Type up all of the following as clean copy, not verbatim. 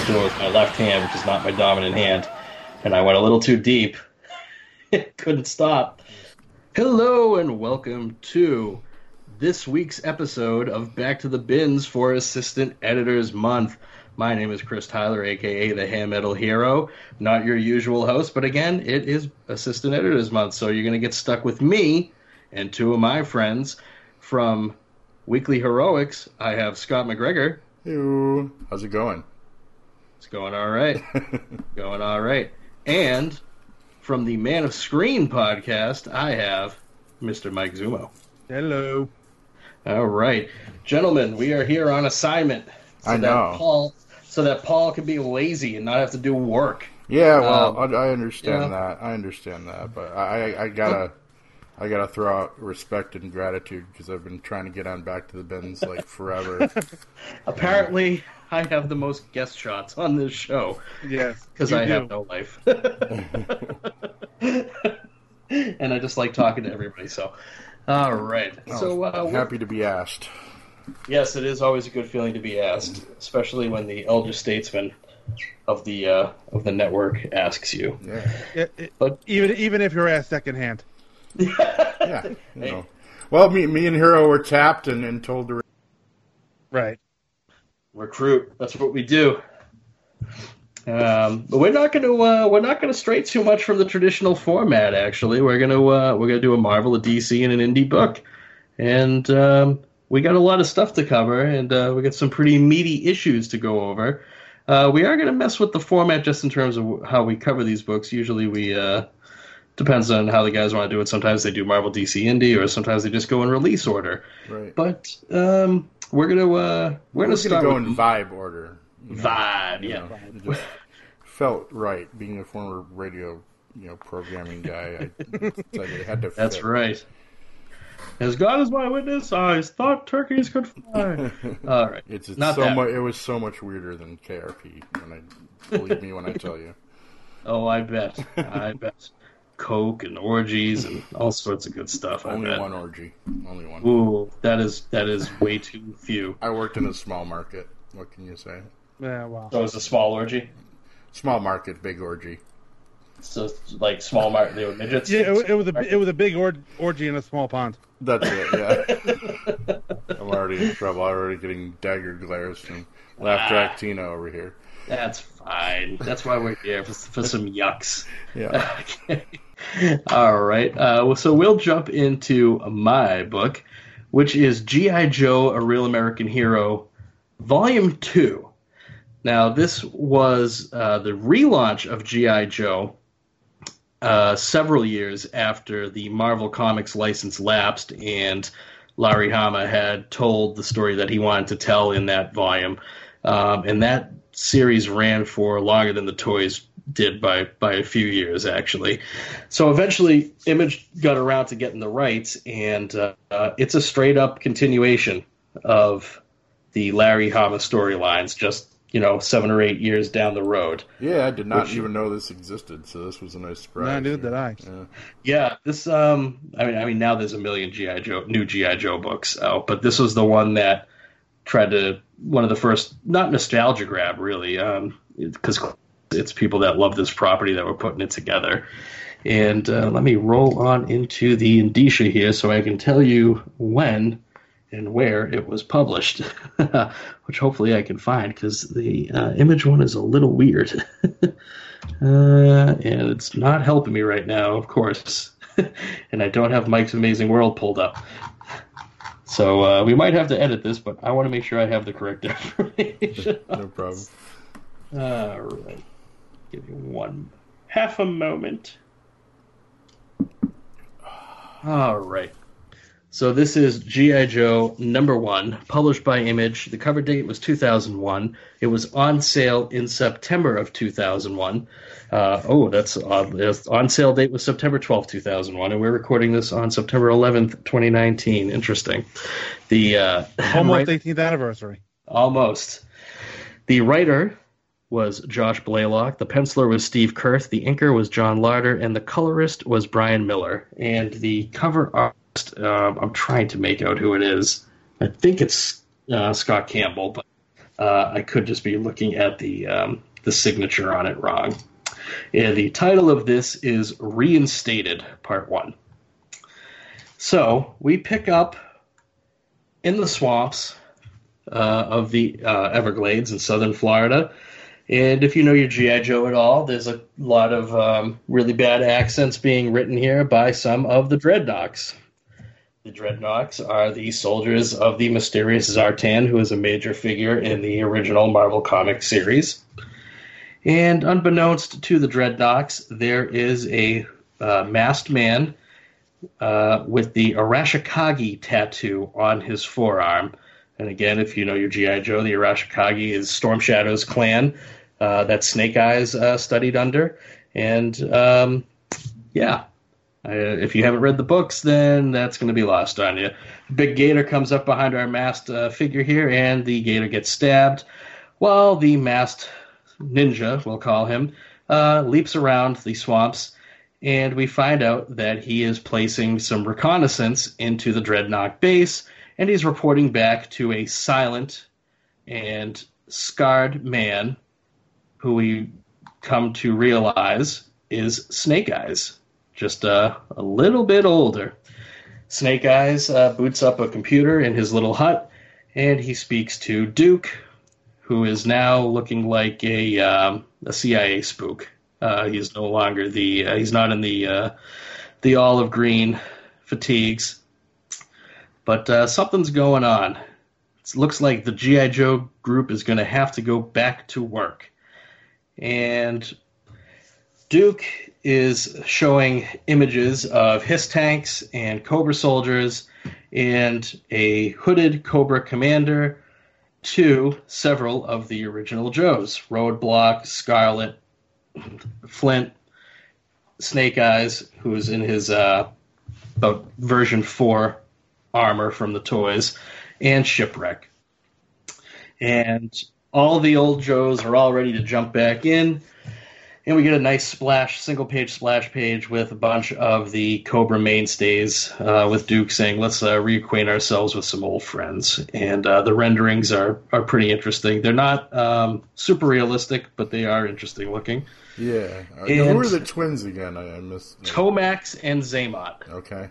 front door with my left hand, which is not my dominant hand, and I went a little too deep. Couldn't stop. Hello and welcome to this week's episode of Back to the Bins for Assistant Editors Month. My name is Chris Tyler, a.k.a. the Hair Metal Hero. Not your usual host, but again, it is Assistant Editors Month, so you're going to get stuck with me and two of my friends from Weekly Heroics. I have Scott McGregor. Hey, how's it going? It's going all right. Going all right. And from the Man of Screen podcast, I have Mr. Mike Zummo. Hello. All right. Gentlemen, we are here on assignment. So that Paul could be lazy and not have to do work. Yeah, well, I understand that. I understand that, but I gotta throw out respect and gratitude because I've been trying to get on Back to the Bins like forever. Apparently, I have the most guest shots on this show. Yes, because I have no life, and I just like talking to everybody. So, all right. Oh, so happy to be asked. Yes, it is always a good feeling to be asked, especially when the elder statesman of the network asks you. Yeah. But even if you're asked secondhand. Yeah. You know. Well, me and Hero were tapped and told to right. Recruit. That's what we do. But we're not gonna stray too much from the traditional format. Actually, we're gonna do a Marvel, a DC, and an indie book, and. We got a lot of stuff to cover, and we got some pretty meaty issues to go over. We are going to mess with the format just in terms of how we cover these books. Usually we depends on how the guys want to do it. Sometimes they do Marvel, DC, Indie, or sometimes they just go in release order. Right. But we're going to start go with in vibe order. You know, vibe, yeah. Know, just felt right being a former radio, programming guy. I had to. That's fit. Right. As God is my witness, I thought turkeys could fly. All right, it's not so much. It was so much weirder than KRP. Believe me when I tell you. Oh, I bet. I bet. Coke and orgies and all sorts of good stuff. Only one orgy. Only one. Ooh, that is way too few. I worked in a small market. What can you say? Yeah, wow. So it was a small orgy. Small market, big orgy. So like small market, they were midgets. Yeah, it was a big orgy in a small pond. That's it. Yeah, I'm already in trouble. I'm already getting dagger glares from Laugh Track Tina over here. That's fine. That's why we're here for some yucks. Yeah. Okay. All right. So we'll jump into my book, which is G.I. Joe: A Real American Hero, Volume 2. Now this was the relaunch of G.I. Joe. Several years after the Marvel Comics license lapsed and Larry Hama had told the story that he wanted to tell in that volume. And that series ran for longer than the toys did by a few years, actually. So eventually Image got around to getting the rights, and it's a straight-up continuation of the Larry Hama storylines, just 7 or 8 years down the road. Yeah, I did not even know this existed, so this was a nice surprise. No, neither did I. Yeah, this, I mean, now there's a million G.I. Joe books out, but this was the one that one of the first, not nostalgia grab, really, because it's people that love this property that were putting it together. And let me roll on into the indicia here so I can tell you when and where it was published, which hopefully I can find, because the Image one is a little weird. And it's not helping me right now, of course. And I don't have Mike's Amazing World pulled up. So we might have to edit this, but I want to make sure I have the correct information. No problem. All right. Give me half a moment. All right. So this is G.I. Joe number 1, published by Image. The cover date was 2001. It was on sale in September of 2001. That's odd. The on sale date was September 12th, 2001, and we're recording this on September 11th, 2019. Interesting. The almost 18th anniversary. Almost. The writer was Josh Blaylock. The penciler was Steve Kurth. The inker was John Larder, and the colorist was Brian Miller. And the cover art. I'm trying to make out who it is. I think it's Scott Campbell, but I could just be looking at the signature on it wrong. Yeah, the title of this is Reinstated, Part 1. So we pick up in the swamps of the Everglades in southern Florida. And if you know your G.I. Joe at all, there's a lot of really bad accents being written here by some of the Dreadnoks. The Dreadnoks are the soldiers of the mysterious Zartan, who is a major figure in the original Marvel comic series. And unbeknownst to the Dreadnoks, there is a masked man with the Arashikage tattoo on his forearm. And again, if you know your G.I. Joe, the Arashikage is Storm Shadow's clan that Snake Eyes studied under. And, yeah, if you haven't read the books, then that's going to be lost on you. Big gator comes up behind our masked figure here, and the gator gets stabbed, while the masked ninja, we'll call him, leaps around the swamps, and we find out that he is placing some reconnaissance into the Dreadnought base, and he's reporting back to a silent and scarred man who we come to realize is Snake Eyes, just a little bit older. Snake Eyes boots up a computer in his little hut, and he speaks to Duke, who is now looking like a CIA spook. He's no longer he's not in the olive green fatigues. But something's going on. It looks like the G.I. Joe group is going to have to go back to work. And Duke is showing images of his tanks and Cobra soldiers and a hooded Cobra Commander to several of the original Joes. Roadblock, Scarlet, Flint, Snake Eyes, who is in his about version 4 armor from the toys, and Shipwreck. And all the old Joes are all ready to jump back in, and we get a nice single-page splash page with a bunch of the Cobra mainstays, with Duke saying, let's reacquaint ourselves with some old friends. And the renderings are pretty interesting. They're not super realistic, but they are interesting looking. Yeah. Who are the twins again? I missed. Tomax and Xamot. Okay.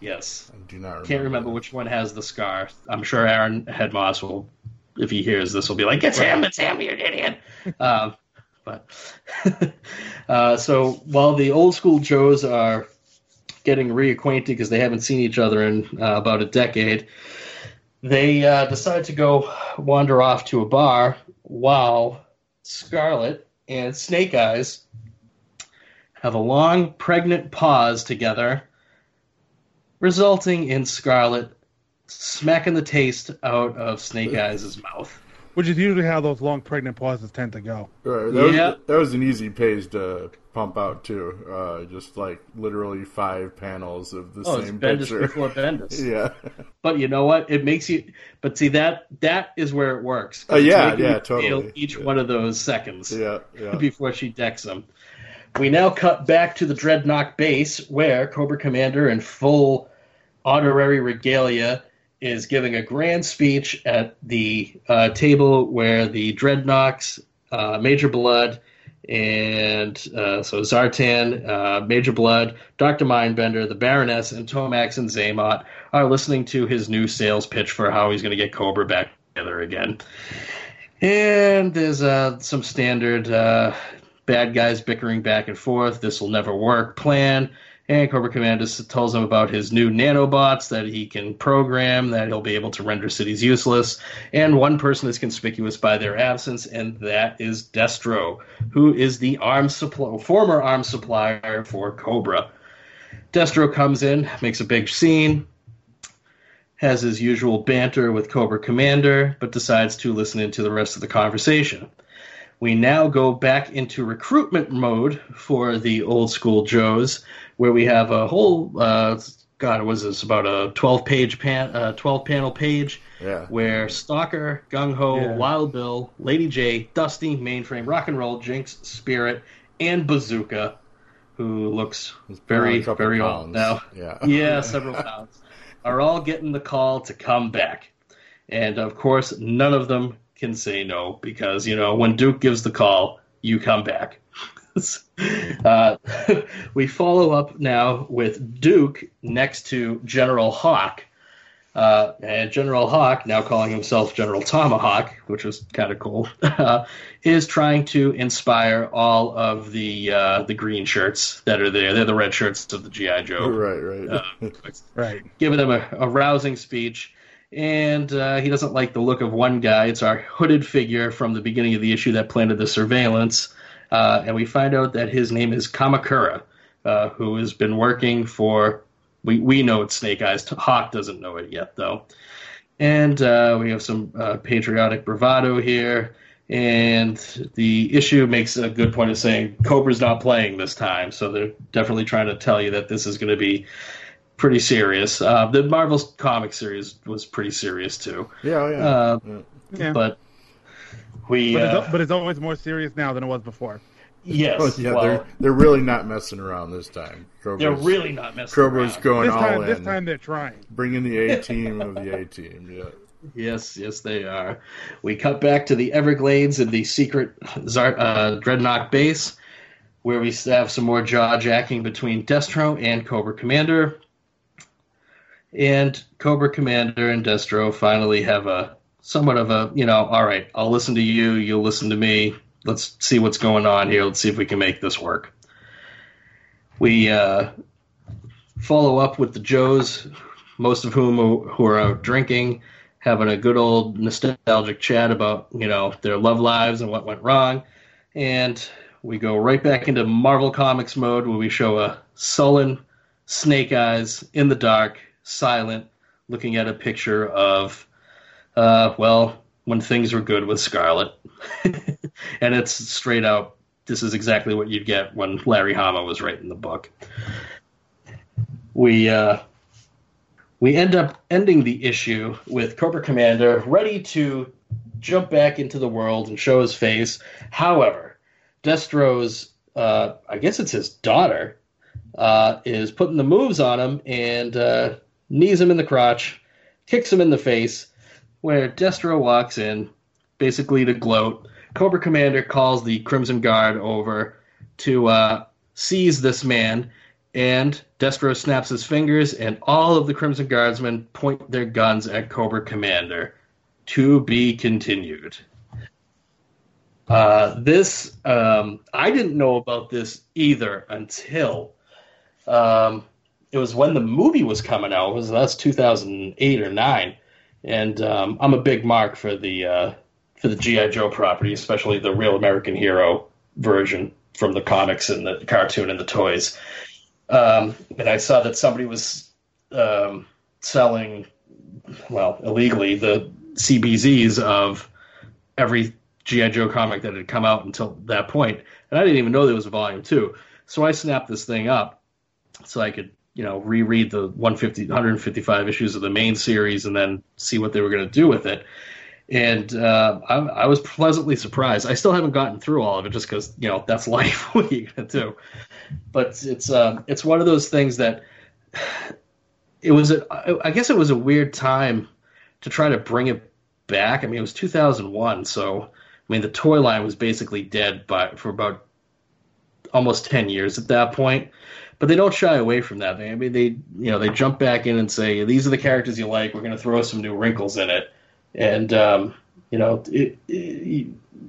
Yes. I do not remember. Can't remember which one has the scar. I'm sure Aaron Headmoss will, if he hears this, will be like, it's him, you idiot. But so while the old school Joes are getting reacquainted because they haven't seen each other in about a decade, they decide to go wander off to a bar while Scarlet and Snake Eyes have a long, pregnant pause together, resulting in Scarlet smacking the taste out of Snake Eyes' mouth. Which is usually how those long pregnant pauses tend to go. Right, that was an easy page to pump out, too. Just like literally 5 panels of the same picture. Oh, it's Bendis before Bendis. Yeah. But you know what? It makes you... But see, that is where it works. Oh, yeah, totally. Each one of those seconds before she decks them. We now cut back to the Dreadnought base, where Cobra Commander in full honorary regalia is giving a grand speech at the table where the Dreadnoks, Major Blood, and so Zartan, Major Blood, Dr. Mindbender, the Baroness, and Tomax and Xamot are listening to his new sales pitch for how he's going to get Cobra back together again. And there's some standard... bad guys bickering back and forth, this will never work plan, and Cobra Commander tells him about his new nanobots that he can program, that he'll be able to render cities useless, and one person is conspicuous by their absence, and that is Destro, who is the former arms supplier for Cobra. Destro comes in, makes a big scene, has his usual banter with Cobra Commander, but decides to listen into the rest of the conversation. We now go back into recruitment mode for the old school Joes, where we have a whole, about a 12-panel page, where Stalker, Gung-Ho, Wild Bill, Lady J, Dusty, Mainframe, Rock and Roll, Jinx, Spirit, and Bazooka, who looks very, very old now. Yeah, several pounds, are all getting the call to come back. And, of course, none of them can say no because, you know, when Duke gives the call, you come back. We follow up now with Duke next to General Hawk. And General Hawk, now calling himself General Tomahawk, which was kind of cool, is trying to inspire all of the green shirts that are there. They're the red shirts of the G.I. Joe. Right. Giving him a rousing speech. And he doesn't like the look of one guy. It's our hooded figure from the beginning of the issue that planted the surveillance. And we find out that his name is Kamakura, who has been working for... We know it's Snake Eyes. Hawk doesn't know it yet, though. And we have some patriotic bravado here. And the issue makes a good point of saying Cobra's not playing this time. So they're definitely trying to tell you that this is going to be pretty serious. The Marvel comic series was pretty serious, too. Yeah. But it's always more serious now than it was before. Yes. Yeah, well, they're really not messing around this time. Cobra's going all in. This time they're trying. Bringing the A-team of the A-team, yeah. Yes, they are. We cut back to the Everglades and the secret Dreadnought base, where we have some more jaw-jacking between Destro and Cobra Commander. And Cobra Commander and Destro finally have a somewhat of a, you know, all right, I'll listen to you, you'll listen to me. Let's see what's going on here. Let's see if we can make this work. We follow up with the Joes, most of whom who are out drinking, having a good old nostalgic chat about, you know, their love lives and what went wrong. And we go right back into Marvel Comics mode where we show a sullen Snake Eyes in the dark, silent, looking at a picture of, when things were good with Scarlet. And it's straight out, this is exactly what you'd get when Larry Hama was writing the book. We end up ending the issue with Cobra Commander ready to jump back into the world and show his face. However, Destro's, I guess it's his daughter, is putting the moves on him and knees him in the crotch, kicks him in the face, where Destro walks in, basically to gloat. Cobra Commander calls the Crimson Guard over to seize this man, and Destro snaps his fingers, and all of the Crimson Guardsmen point their guns at Cobra Commander. To be continued. I didn't know about this either until... it was when the movie was coming out. That's 2008 or 9. And I'm a big mark for the G.I. Joe property, especially the Real American Hero version from the comics and the cartoon and the toys. And I saw that somebody was selling, illegally, the CBZs of every G.I. Joe comic that had come out until that point. And I didn't even know there was a volume 2. So I snapped this thing up so I could reread the 155 issues of the main series and then see what they were going to do with it. And I was pleasantly surprised. I still haven't gotten through all of it just because, that's life. What are you going to do? But it's one of those things that it was a weird time to try to bring it back. I mean, it was 2001. So, the toy line was basically dead for about almost 10 years at that point. But they don't shy away from that. They jump back in and say, these are the characters you like. We're going to throw some new wrinkles in it. And,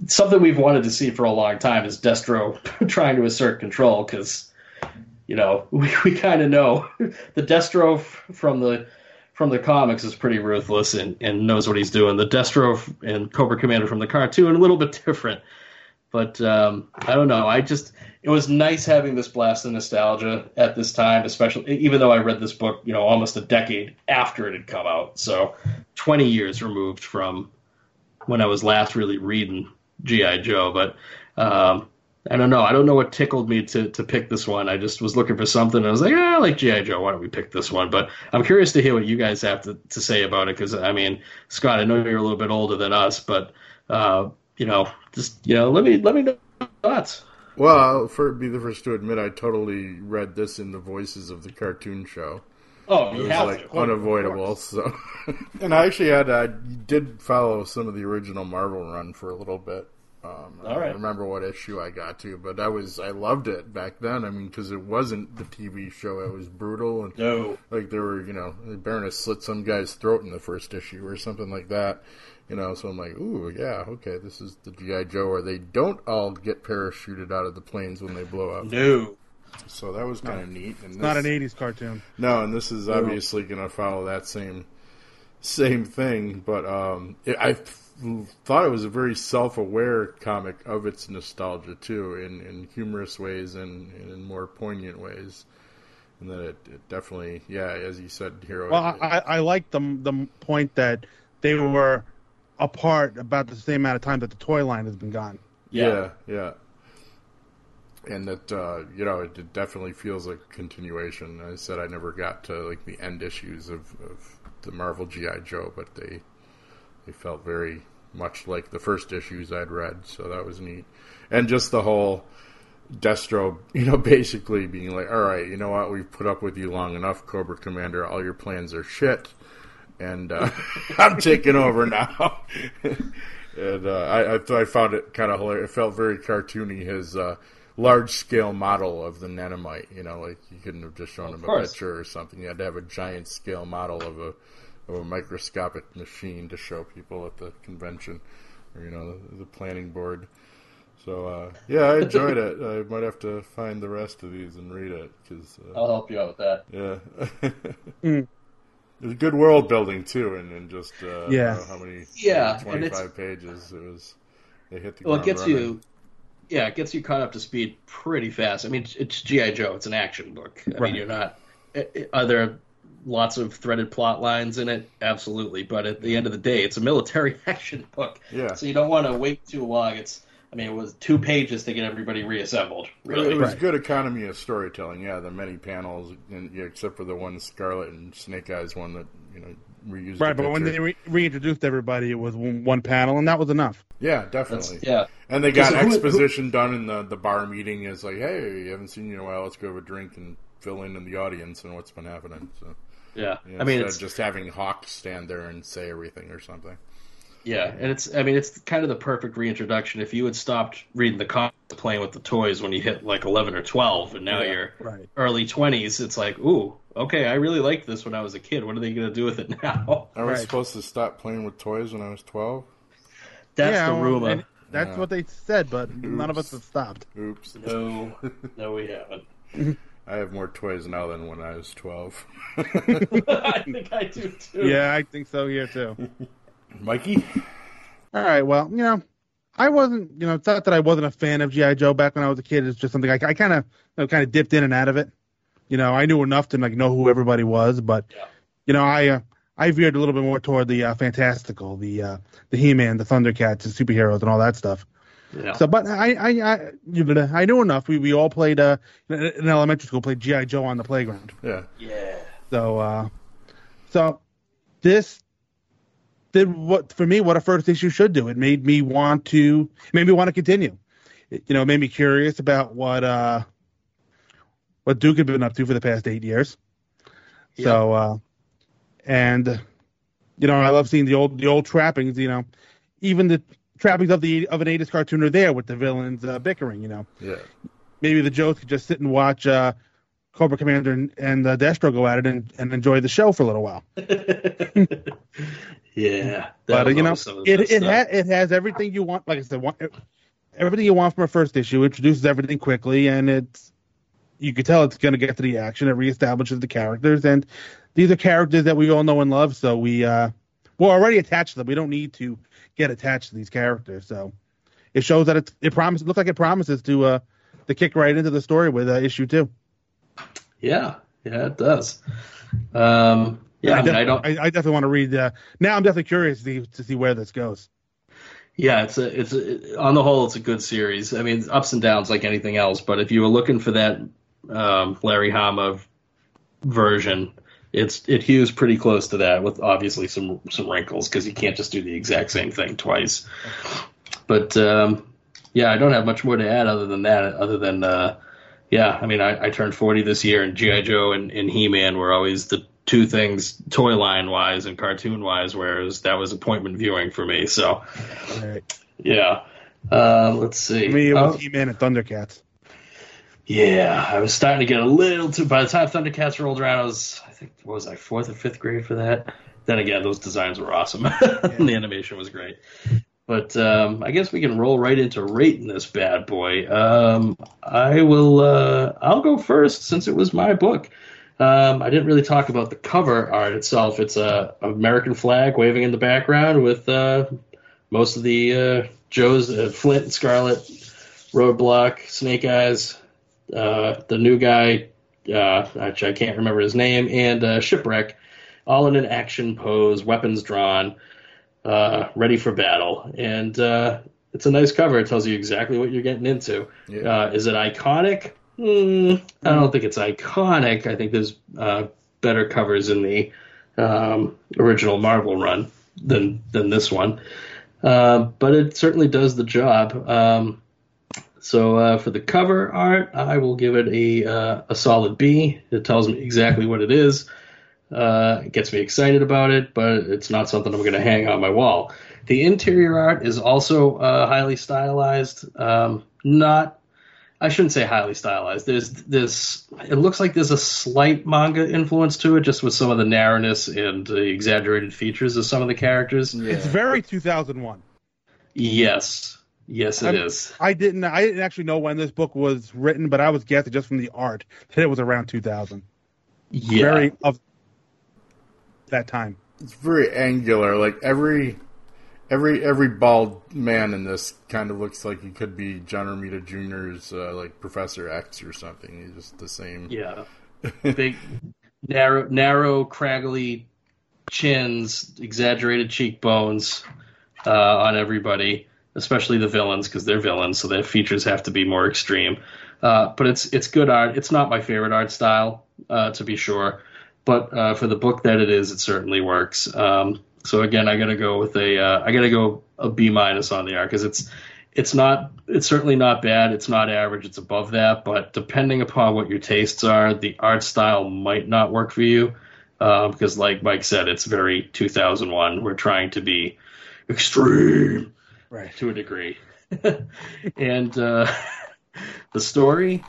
something we've wanted to see for a long time is Destro trying to assert control because, we kind of know the Destro from the comics is pretty ruthless and knows what he's doing. The Destro and Cobra Commander from the cartoon, a little bit different. But I don't know. It was nice having this blast of nostalgia at this time, especially even though I read this book, almost a decade after it had come out. So 20 years removed from when I was last really reading G.I. Joe. But I don't know. I don't know what tickled me to pick this one. I just was looking for something. And I was like, I like G.I. Joe. Why don't we pick this one? But I'm curious to hear what you guys have to say about it. Because, Scott, I know you're a little bit older than us, but... let me know your thoughts. Well, I'll be the first to admit I totally read this in the voices of the cartoon show. Oh, you have like unavoidable. So, and I actually had did follow some of the original Marvel run for a little bit. I don't remember what issue I got to, but I loved it back then. I mean, because it wasn't the TV show; it was brutal and like there were, the Baroness slit some guy's throat in the first issue or something like that. So I'm like, ooh, yeah, okay, this is the G.I. Joe, where they don't all get parachuted out of the planes when they blow up. No. So that was kind of neat. And it's not an 80s cartoon. No, and this is obviously going to follow that same thing, but I thought it was a very self-aware comic of its nostalgia, too, in humorous ways and in more poignant ways. And that it definitely, as you said, Hero. Well, I like the point that they were apart about the same amount of time that the toy line has been gone. Yeah. And that, it definitely feels like a continuation. I said I never got to, like, the end issues of the Marvel G.I. Joe, but they felt very much like the first issues I'd read, so that was neat. And just the whole Destro, basically being like, all right, you know what, we've put up with you long enough, Cobra Commander, all your plans are shit, and I'm taking over now. And I found it kind of hilarious. It felt very cartoony, his... large-scale model of the nanomite, like you couldn't have just shown him a picture or something. You had to have a giant-scale model of a microscopic machine to show people at the convention or, the planning board. So, I enjoyed it. I might have to find the rest of these and read it. Cause, I'll help you out with that. Yeah. It was good world building, too, and just how many 25 pages it was. They hit the ground running. Yeah, it gets you caught up to speed pretty fast. I mean, it's G.I. Joe. It's an action book. I mean, you're not... Are there lots of threaded plot lines in it? Absolutely. But at the end of the day, it's a military action book. Yeah. So you don't want to wait too long. It was 2 pages to get everybody reassembled. Really. It was good economy of storytelling. Yeah, the many panels, except for the one Scarlet and Snake Eyes one that, reused. Right, but when they reintroduced everybody, it was one panel, and that was enough. Yeah, definitely. And they got exposition done in the bar meeting. It's like, hey, you haven't seen you in a while. Let's go have a drink and fill in the audience and what's been happening. So, it's just having Hawk stand there and say everything or something. Yeah, and it's kind of the perfect reintroduction. If you had stopped reading the comic, playing with the toys when you hit like 11 or 12, and now you're early 20s, it's like, ooh, okay, I really liked this when I was a kid. What are they going to do with it now? I was supposed to stop playing with toys when I was 12? That's the rumor. That's what they said, but none of us have stopped. Oops. No, we haven't. I have more toys now than when I was 12. I think I do, too. Yeah, I think so here, too. Mikey? All right, well, I wasn't, it's not that I wasn't a fan of G.I. Joe back when I was a kid. It's just something I kind of dipped in and out of it. I knew enough to know who everybody was, but, I veered a little bit more toward the fantastical, the He-Man, the Thundercats, the superheroes, and all that stuff. Yeah. So, but I knew enough. We all played in elementary school, played G.I. Joe on the playground. Yeah. So, so this did what a first issue should do. It made me want to continue. It made me curious about what Duke had been up to for the past 8 years. Yeah. So. And I love seeing the old trappings. Even the trappings of an 80s cartoon are there with the villains bickering. Maybe the Joes could just sit and watch Cobra Commander and Destro go at it and enjoy the show for a little while. But it has everything you want. Like I said, everything you want from a first issue. Introduces everything quickly, and you could tell it's going to get to the action. It reestablishes the characters and. These are characters that we all know and love, so we're already attached to them. We don't need to get attached to these characters. So it shows that it looks like it promises to kick right into the story with issue 2. Yeah, it does. I definitely want to read. Now I'm definitely curious to see where this goes. Yeah, on the whole, it's a good series. I mean, ups and downs like anything else. But if you were looking for that Larry Hama version. It hews pretty close to that with obviously some wrinkles because you can't just do the exact same thing twice. But, I don't have much more to add other than that. I turned 40 this year, and G.I. Joe and He-Man were always the two things toy line wise and cartoon wise, whereas that was appointment viewing for me. So, right. Yeah. Let's see. Me with He-Man and Thundercats. Yeah, I was starting to get a little too. By the time Thundercats rolled around, I was fourth or fifth grade for that. Then again, those designs were awesome. Yeah. The animation was great. But I guess we can roll right into rating this bad boy. I'll go first since it was my book. I didn't really talk about the cover art itself. It's an American flag waving in the background with most of the Joes, Flint and Scarlet, Roadblock, Snake Eyes, the new guy, which I can't remember his name, and Shipwreck, all in an action pose, weapons drawn. Ready for battle, and it's a nice cover. It tells you exactly what you're getting into. Yeah. Is it iconic? I don't think it's iconic. I think there's better covers in the original Marvel run than this one, but it certainly does the job. So for the cover art, I will give it a solid B. It tells me exactly what it is. It gets me excited about it, but it's not something I'm going to hang on my wall. The interior art is also highly stylized. I shouldn't say highly stylized. It looks like there's a slight manga influence to it, just with some of the narrowness and the exaggerated features of some of the characters. Yeah. It's very 2001. Yes, it is. I didn't actually know when this book was written, but I was guessing just from the art that it was around 2000. Yeah. Very of that time. It's very angular. Like every bald man in this kind of looks like he could be John Romita Jr.'s like Professor X or something. He's just the same. Yeah. Big narrow craggly chins, exaggerated cheekbones on everybody, especially the villains, because they're villains, so their features have to be more extreme. But it's good art. It's not my favorite art style, to be sure. But for the book that it is, it certainly works. So again, I gotta go with a B- on the art, because it's certainly not bad. It's not average. It's above that. But depending upon what your tastes are, the art style might not work for you, because like Mike said, it's very 2001. We're trying to be extreme, right, to a degree, and the story.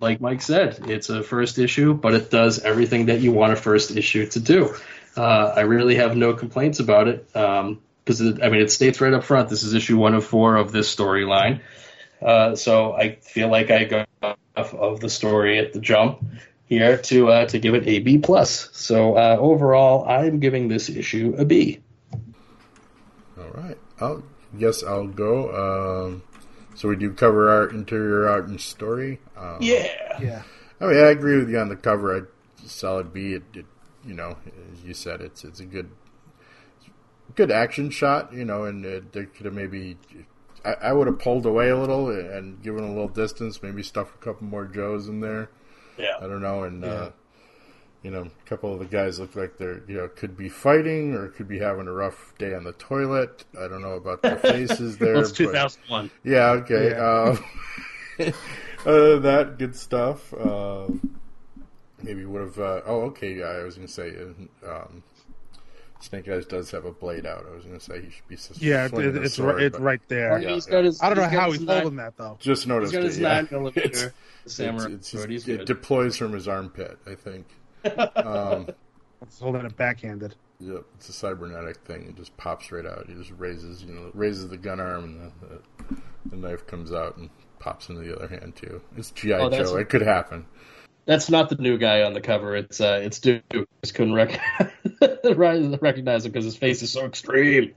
Like Mike said, it's a first issue, but it does everything that you want a first issue to do. I really have no complaints about it, because it states right up front, this is issue 104 of this storyline. So I feel like I got enough of the story at the jump here to give it a B+. So overall, I'm giving this issue a B. All right. I'll go. So we do cover art, interior art, and story. Yeah. I mean, I agree with you on the cover. Solid B. It, you know, as you said, it's a good action shot. You know, and they could have maybe. I would have pulled away a little and given a little distance. Maybe stuff a couple more Joes in there. Yeah. I don't know. And you know, a couple of the guys look like they're, you know, could be fighting or could be having a rough day on the toilet. I don't know about their faces there. Well, it's 2001. Yeah, okay. Yeah. That, good stuff. Maybe would have... I was going to say... Snake Eyes does have a blade out. I was going to say he should be... it's right there. I don't know how he's holding that, though. Just noticed it, yeah. It deploys from his armpit, I think. It's holding it backhanded. Yep, it's a cybernetic thing. It just pops right out. He just raises the gun arm, and the knife comes out and pops into the other hand too. It's G.I. Joe. It could happen. That's not the new guy on the cover. It's Duke. I just couldn't recognize him because his face is so extreme.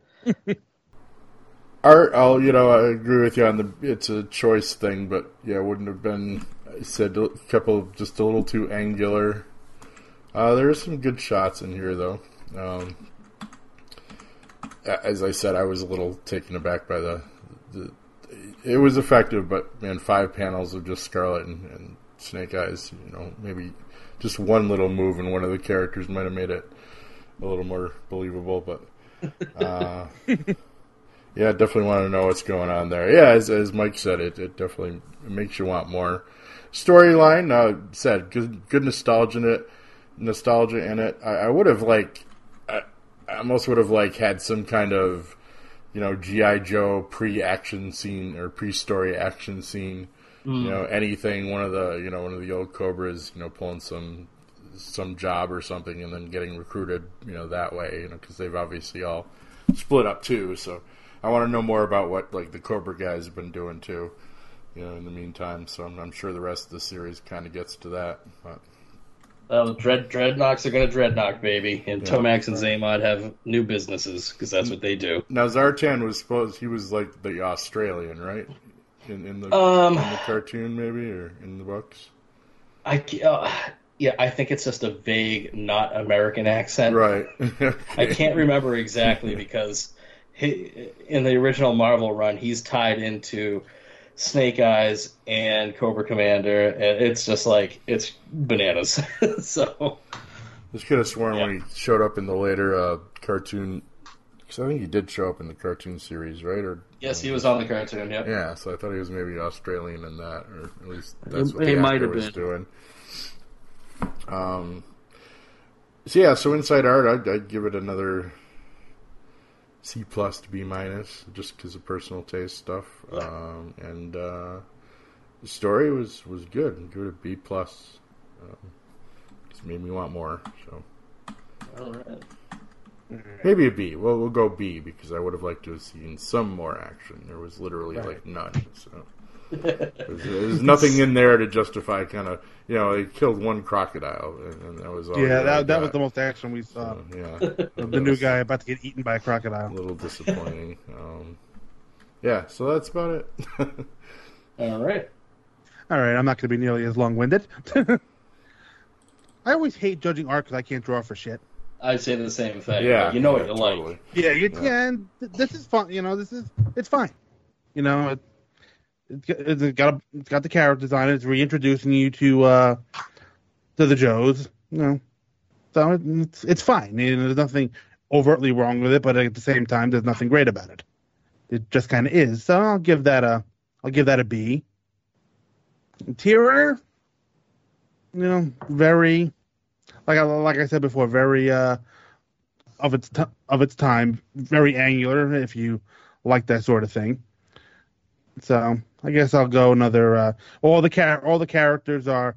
Art, I agree with you on it's a choice thing, but yeah, wouldn't have been. I said a couple, just a little too angular. There are some good shots in here, though. As I said, I was a little taken aback by the it was effective, but man, 5 panels of just Scarlet and Snake Eyes. You know, maybe just one little move and one of the characters might have made it a little more believable. But yeah, definitely want to know what's going on there. Yeah, as Mike said, it definitely makes you want more. Storyline, good nostalgia in it. nostalgia in it. I would have, like, I almost would have, like, had some kind of, you know, G.I. Joe pre-action scene or pre-story action scene. Mm. You know, anything, one of the old Cobras, you know, pulling some job or something and then getting recruited, you know, that way, you know, because they've obviously all split up too. So I want to know more about what, like, the Cobra guys have been doing too, you know, in the meantime. So I'm sure the rest of the series kind of gets to that. But... Dreadnoks are going to Dreadnought, baby. And yeah. Tomax and Xamot have new businesses because that's what they do. Now, Zartan was supposed, he was like the Australian, right? In the cartoon, maybe, or in the books? I think it's just a vague, not American accent. Right. Okay. I can't remember exactly because in the original Marvel run, he's tied into Snake Eyes and Cobra Commander. And it's just like, it's bananas. So I could have sworn when he showed up in the later cartoon. Because I think he did show up in the cartoon series, right? Or yes, he was on the cartoon. Yep. Yeah, so I thought he was maybe Australian in that, or at least that's what he might have been doing. So Inside Art, I'd give it another C+ to B-, just because of personal taste stuff. And the story was good. I'd give it a B+. Just made me want more. So. All right. Maybe a B. Well, we'll go B because I would have liked to have seen some more action. There was literally like none. So there's nothing in there to justify kind of, you know, they killed one crocodile and that was all. Yeah, that was the most action we saw. So, the new guy about to get eaten by a crocodile. A little disappointing. So that's about it. All right. I'm not going to be nearly as long-winded. I always hate judging art because I can't draw for shit. I'd say the same thing. Yeah, you know what you totally like. Yeah, and this is fun. You know, it's fine. You know, it's got the character design. It's reintroducing you to the Joes. You know, so it's fine. You know, there's nothing overtly wrong with it, but at the same time, there's nothing great about it. It just kind of is. So I'll give that a B. Interior, you know, very. Like I said before, very of its time, very angular. If you like that sort of thing, so I guess I'll go another. All the characters are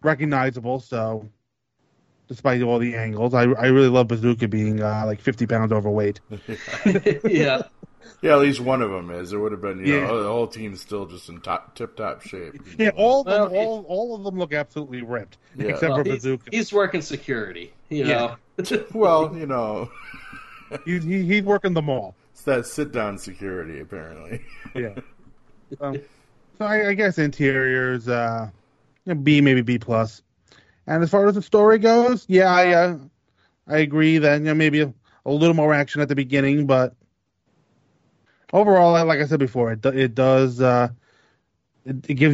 recognizable. So, despite all the angles, I really love Bazooka being like 50 pounds overweight. Yeah. Yeah, at least one of them is. There would have been, you know, the whole team's still just in tip-top shape. Yeah, all of them look absolutely ripped, except for Bazooka. He's working security, you know. Well, you know. he's working the mall. It's that sit-down security, apparently. Yeah. So I guess interiors, B, maybe B+. And as far as the story goes, I agree that, you know, maybe a little more action at the beginning, but overall, like I said before, it gives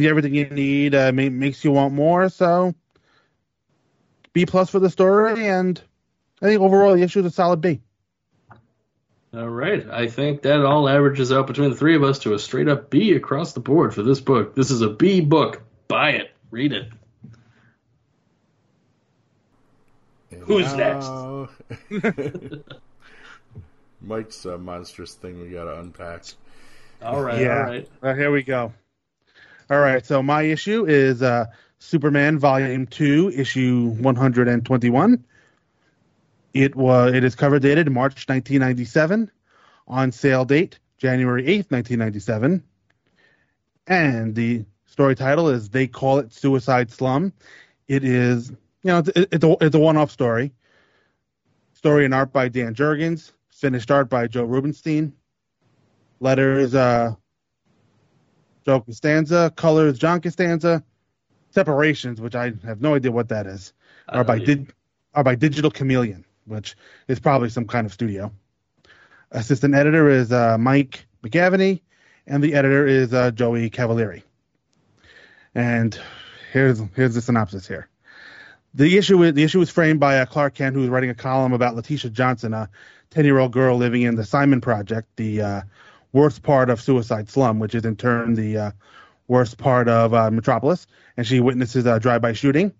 you everything you need, makes you want more, so B+ for the story, and I think overall the issue is a solid B. All right, I think that all averages out between the three of us to a straight-up B across the board for this book. This is a B book. Buy it. Read it. Who's next? Mike's monstrous thing we got to unpack. All right. Here we go. All right, so my issue is Superman Volume 2, Issue 121. It is cover dated March 1997, on sale date January 8th, 1997. And the story title is They Call It Suicide Slum. It is, you know, it's a one-off story. Story and art by Dan Jurgens. Finished art by Joe Rubenstein. Letters, Joe Costanza. Colors, John Costanza. Separations, which I have no idea what that is, are by Digital Chameleon, which is probably some kind of studio. Assistant editor is Mike McGavany, and the editor is Joey Cavalieri. And here's the synopsis here. The issue is framed by Clark Kent, who is writing a column about Letitia Johnson, a 10-year-old girl living in the Simon Project, the worst part of Suicide Slum, which is in turn the worst part of Metropolis. And she witnesses a drive-by shooting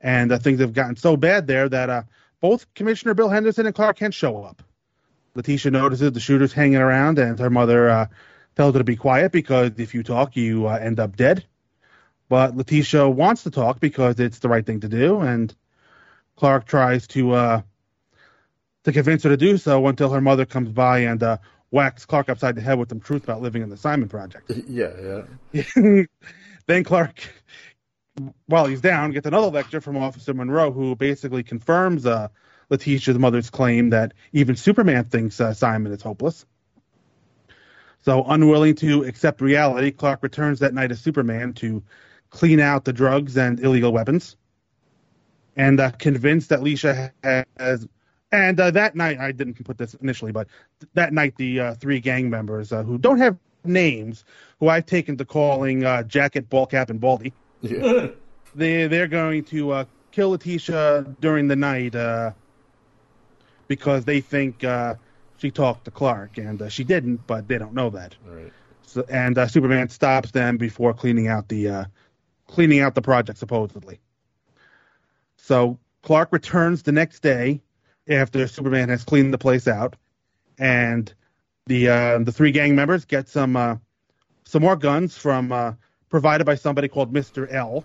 And things have gotten so bad there that both Commissioner Bill Henderson and Clark Kent show up. Letitia notices the shooter's hanging around, and her mother tells her to be quiet because if you talk, you end up dead. But Letitia wants to talk because it's the right thing to do, and Clark tries to convince her to do so until her mother comes by and whacks Clark upside the head with some truth about living in the Simon Project. Yeah. Then Clark, while he's down, gets another lecture from Officer Monroe, who basically confirms Letitia's mother's claim that even Superman thinks Simon is hopeless. So unwilling to accept reality, Clark returns that night as Superman to clean out the drugs and illegal weapons. And convinced that Leisha has... And that night, I didn't put this initially, but that night the three gang members who don't have names, who I've taken to calling Jacket, Ballcap, and Baldy, yeah. They're going to kill Letitia during the night because they think she talked to Clark, and she didn't, but they don't know that. Right. So, and Superman stops them before cleaning out the project, supposedly. So Clark returns the next day after Superman has cleaned the place out, and the three gang members get some more guns from provided by somebody called Mr. L.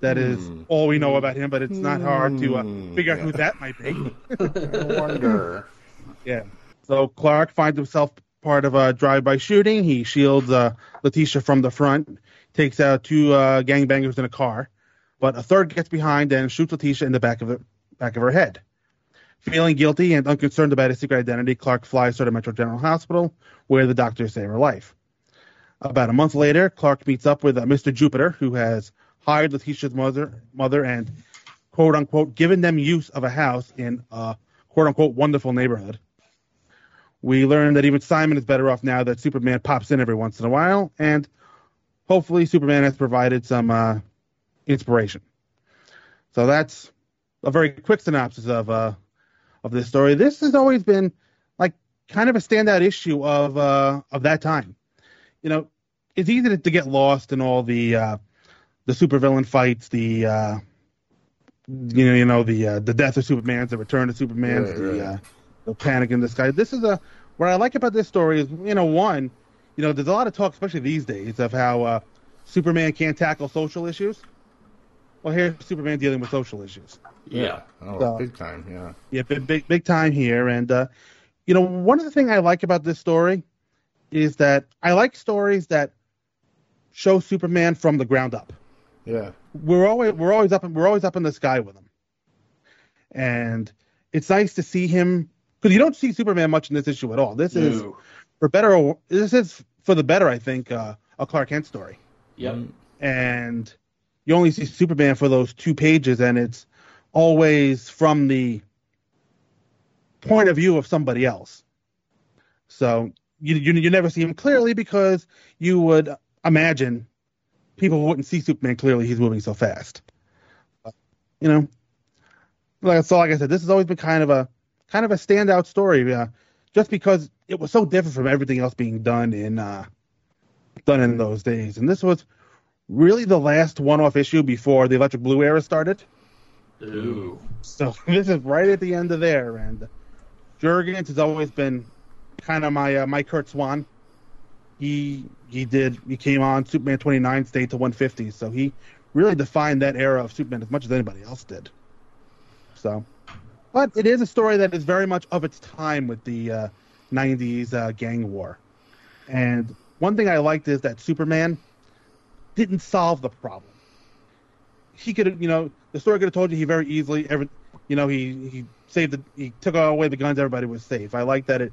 That is all we know about him, but it's not hard to figure out who that might be. I wonder. Yeah. So Clark finds himself part of a drive-by shooting. He shields Letitia from the front, takes out two gangbangers in a car, but a third gets behind and shoots Letitia in the back of her head. Feeling guilty and unconcerned about his secret identity, Clark flies her to Metro General Hospital, where the doctors save her life. About a month later, Clark meets up with Mr. Jupiter, who has hired Letitia's mother and, quote-unquote, given them use of a house in a, quote-unquote, wonderful neighborhood. We learn that even Simon is better off now that Superman pops in every once in a while, and hopefully Superman has provided some inspiration. So that's a very quick synopsis of this story. This has always been like kind of a standout issue of that time. You know, it's easy to get lost in all the supervillain fights, the death of Superman, the return of Superman, the panic in the sky. This is what I like about this story is, there's a lot of talk, especially these days, of how Superman can't tackle social issues. Well, here's Superman dealing with social issues. Yeah. Big time, yeah. Yeah, big time here. And, one of the things I like about this story is that I like stories that show Superman from the ground up. Yeah. We're always up in the sky with him. And it's nice to see him, because you don't see Superman much in this issue at all. This is, for the better, I think, a Clark Kent story. Yep. And you only see Superman for those two pages, and it's always from the point of view of somebody else. So you never see him clearly, because you would imagine people wouldn't see Superman clearly. He's moving so fast. Like I said, this has always been kind of a standout story, just because it was so different from everything else being done in those days, and this was really the last one-off issue before the Electric Blue era started. Ooh. So this is right at the end of there, and Jurgens has always been kind of my Kurt Swan. He came on Superman 29, stayed to 150, so he really defined that era of Superman as much as anybody else did. So, but it is a story that is very much of its time with the 90s gang war. And one thing I liked is that Superman didn't solve the problem. He could have, the story could have told you he very easily, he took away the guns, everybody was safe. I like that it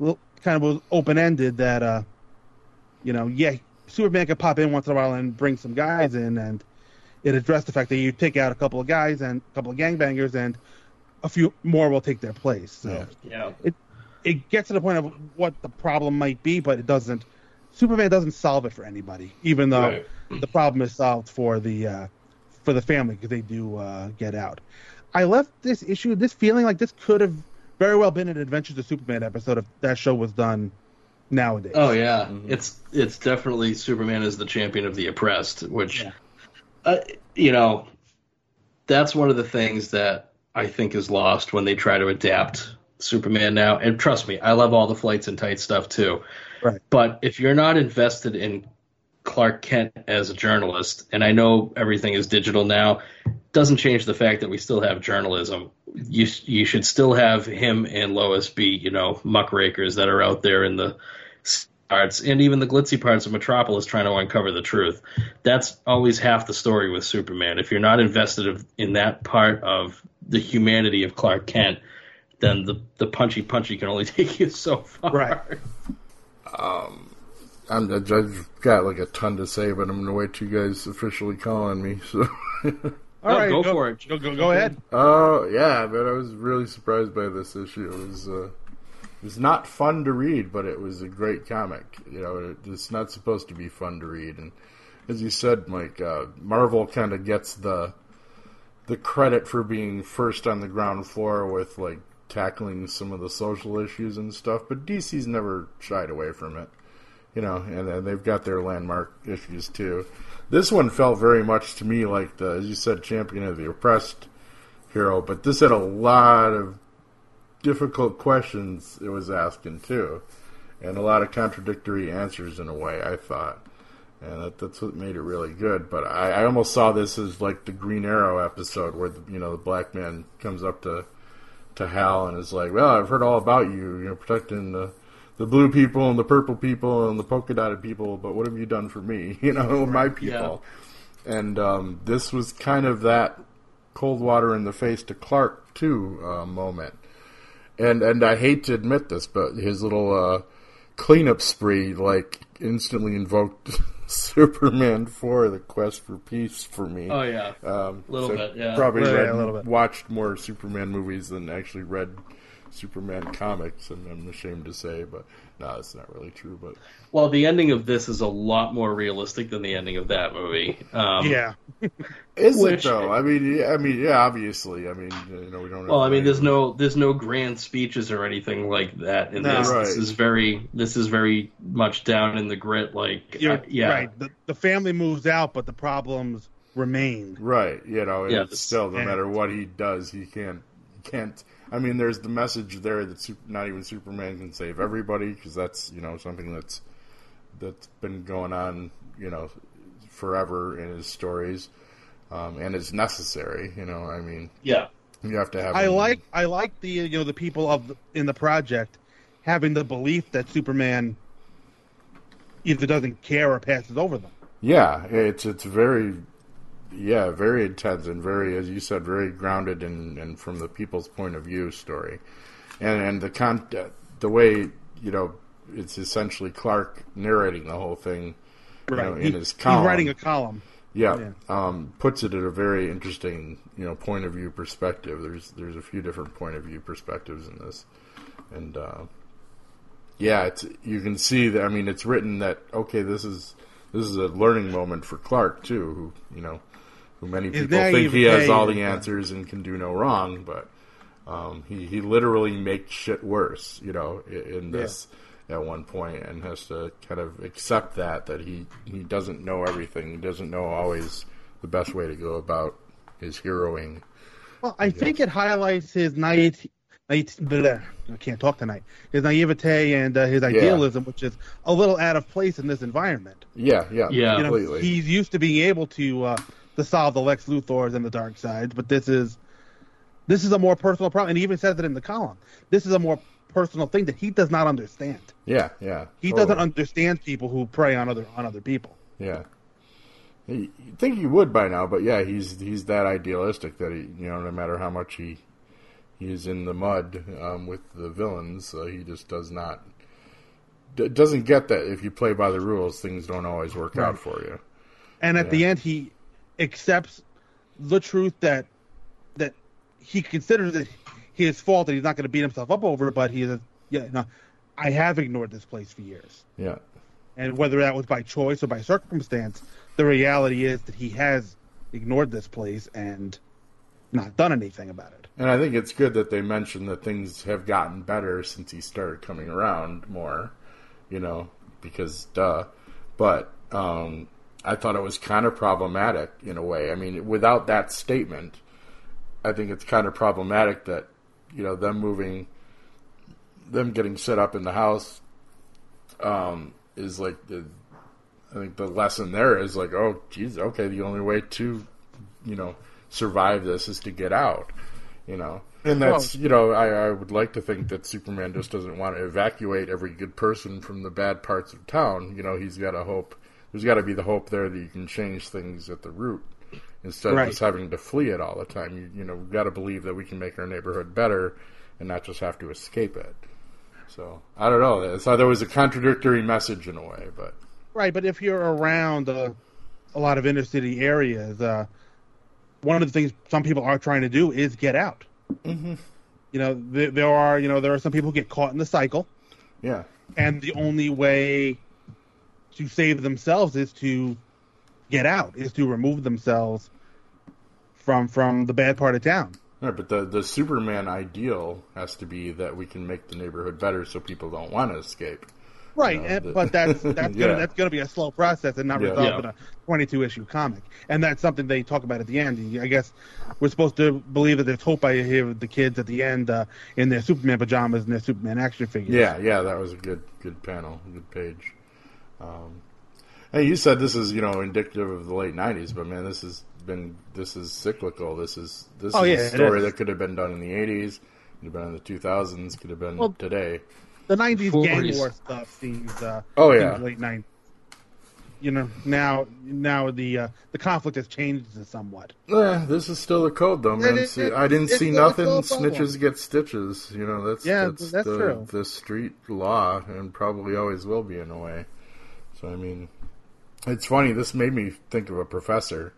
kind of was open-ended, that, Superman could pop in once in a while and bring some guys in, and it addressed the fact that you take out a couple of guys and a couple of gangbangers, and a few more will take their place. So yeah. It gets to the point of what the problem might be, but it doesn't. Superman doesn't solve it for anybody, even though the problem is solved for the family, because they do get out. I left this feeling like this could have very well been an Adventures of Superman episode if that show was done nowadays. Oh yeah, It's definitely Superman is the champion of the oppressed, which that's one of the things that I think is lost when they try to adapt Superman now. And trust me, I love all the flights and tight stuff too. Right. But if you're not invested in Clark Kent as a journalist, and I know everything is digital now, doesn't change the fact that we still have journalism. You should still have him and Lois be, you know, muckrakers that are out there in the parts and even the glitzy parts of Metropolis trying to uncover the truth. That's always half the story with Superman. If you're not invested in that part of the humanity of Clark Kent, then the punchy can only take you so far. Right. I've got like a ton to say, but I'm going to wait till you guys officially call on me. So. All right, go for it. Go ahead. Yeah, but I was really surprised by this issue. It was not fun to read, but it was a great comic. You know, it's not supposed to be fun to read. And as you said, Mike, Marvel kind of gets the credit for being first on the ground floor with like tackling some of the social issues and stuff, but DC's never shied away from it. You know, and they've got their landmark issues too. This one felt very much to me like the, as you said, champion of the oppressed hero, but this had a lot of difficult questions it was asking too, and a lot of contradictory answers in a way, I thought. And that's what made it really good. But I almost saw this as like the Green Arrow episode where, the black man comes up to Hal and is like, well, I've heard all about you, protecting the blue people and the purple people and the polka dotted people, but what have you done for me? My people. Yeah. And this was kind of that cold water in the face to Clark too moment. And I hate to admit this, but his little cleanup spree like instantly invoked Superman 4: The Quest for Peace for me. Oh yeah, a little bit. Probably watched more Superman movies than actually read Superman comics, and I'm ashamed to say, but no, it's not really true. But well, the ending of this is a lot more realistic than the ending of that movie. Yeah, is it though? I mean, yeah, obviously. We don't. Well, there's no grand speeches or anything like that in this. Right. This is very much down in the grit. Like, yeah, right. The family moves out, but the problems remain. Right. It's still, no matter what he does, he can't. There's the message there that not even Superman can save everybody, because that's, something that's been going on, forever in his stories, and is necessary, Yeah. You have to have... I like the, the people in the project having the belief that Superman either doesn't care or passes over them. Yeah, it's very... Yeah, very intense and very, as you said, very grounded and from the people's point of view story, and the content, the way it's essentially Clark narrating the whole thing, right? In his column, he's writing a column. Yeah. Puts it at a very interesting point of view perspective. There's a few different point of view perspectives in this, and you can see that. It's written that this is a learning moment for Clark too, who many people think he has all the answers and can do no wrong, but he literally makes shit worse, in this at one point, and has to kind of accept that he doesn't know everything. He doesn't know always the best way to go about his heroing. Well, I think it highlights his his naivete and his idealism, which is a little out of place in this environment. Yeah, completely. He's used to being able to solve the Lex Luthors and the dark sides, but this is a more personal problem, and he even says it in the column. This is a more personal thing that he does not understand. Yeah. He doesn't understand people who prey on other people. Yeah. You'd think he would by now, but yeah, he's that idealistic that he, no matter how much he is in the mud with the villains, he just doesn't get that if you play by the rules, things don't always work out for you. And at the end, he accepts the truth that he considers it his fault, that he's not going to beat himself up over it, but he is, I have ignored this place for years. Yeah. And whether that was by choice or by circumstance, the reality is that he has ignored this place and not done anything about it. And I think it's good that they mentioned that things have gotten better since he started coming around more, because duh. But, I thought it was kind of problematic in a way. Without that statement, I think it's kind of problematic that, you know, them moving, them getting set up in the house is like the, I think the lesson there is like, oh, geez, okay, the only way to, you know, survive this is to get out, you know. And that's, well, you know, I would like to think that Superman just doesn't want to evacuate every good person from the bad parts of town. You know, he's got to hope, there's got to be the hope there that you can change things at the root instead of just having to flee it all the time. You know, we've got to believe that we can make our neighborhood better and not just have to escape it. So, I don't know. So there was a contradictory message in a way, but... Right, but if you're around a lot of inner city areas, one of the things some people are trying to do is get out. Mm-hmm. You know, there are some people who get caught in the cycle. Yeah. And the only way to save themselves is to get out, is to remove themselves from the bad part of town. Right, but the Superman ideal has to be that we can make the neighborhood better so people don't want to escape. Right, but that's yeah. Going to be a slow process and not resolved in a 22-issue comic. And that's something they talk about at the end. I guess we're supposed to believe that there's hope. I hear the kids at the end in their Superman pajamas and their Superman action figures. Yeah, that was a good panel, a good page. Hey, you said this is, you know, indicative of the late 90s, but man, this is cyclical. This is a story that could have been done in the 80s, could have been in the 2000s, could have been today. The 90s 40s. Gang war stuff seems late 90s. You know, now the conflict has changed somewhat. Yeah, this is still a code though, man. I didn't see nothing. Snitches get stitches. You know, that's true. The street law, and probably always will be in a way. So I mean, it's funny. This made me think of a professor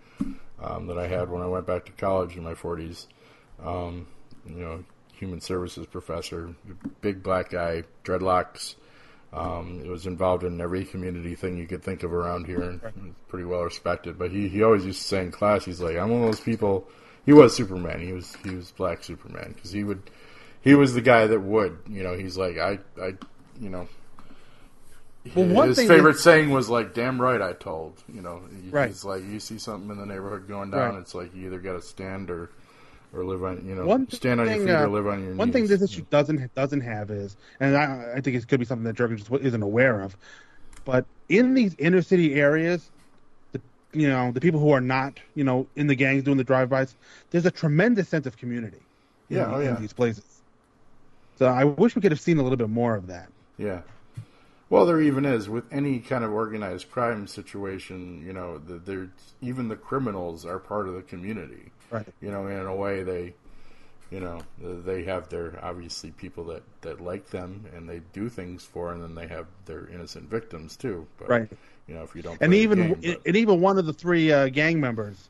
that I had when I went back to college in my 40s. You know. Human services professor, big black guy, dreadlocks. It was involved in every community thing you could think of around here, and pretty well respected. But he always used to say in class, he's like, I'm one of those people. He was Superman. He was black Superman because he was the guy that would, you know. He's like, his favorite saying was like, damn right I told. You know, he's like, you see something in the neighborhood going down, it's like you either got to stand or live on, you know, stand on your feet or live on your knees. One thing this issue doesn't have is, and I think it could be something that Jurgens just isn't aware of, but in these inner city areas, the people who are not, you know, in the gangs doing the drive-bys, there's a tremendous sense of community in these places. So I wish we could have seen a little bit more of that. Yeah. Well, there even is. With any kind of organized crime situation, you know, even the criminals are part of the community. Right. You know, in a way they, you know, they have their, obviously, people that like them and they do things for, and then they have their innocent victims too. But, right. You know, if you don't. And even one of the three gang members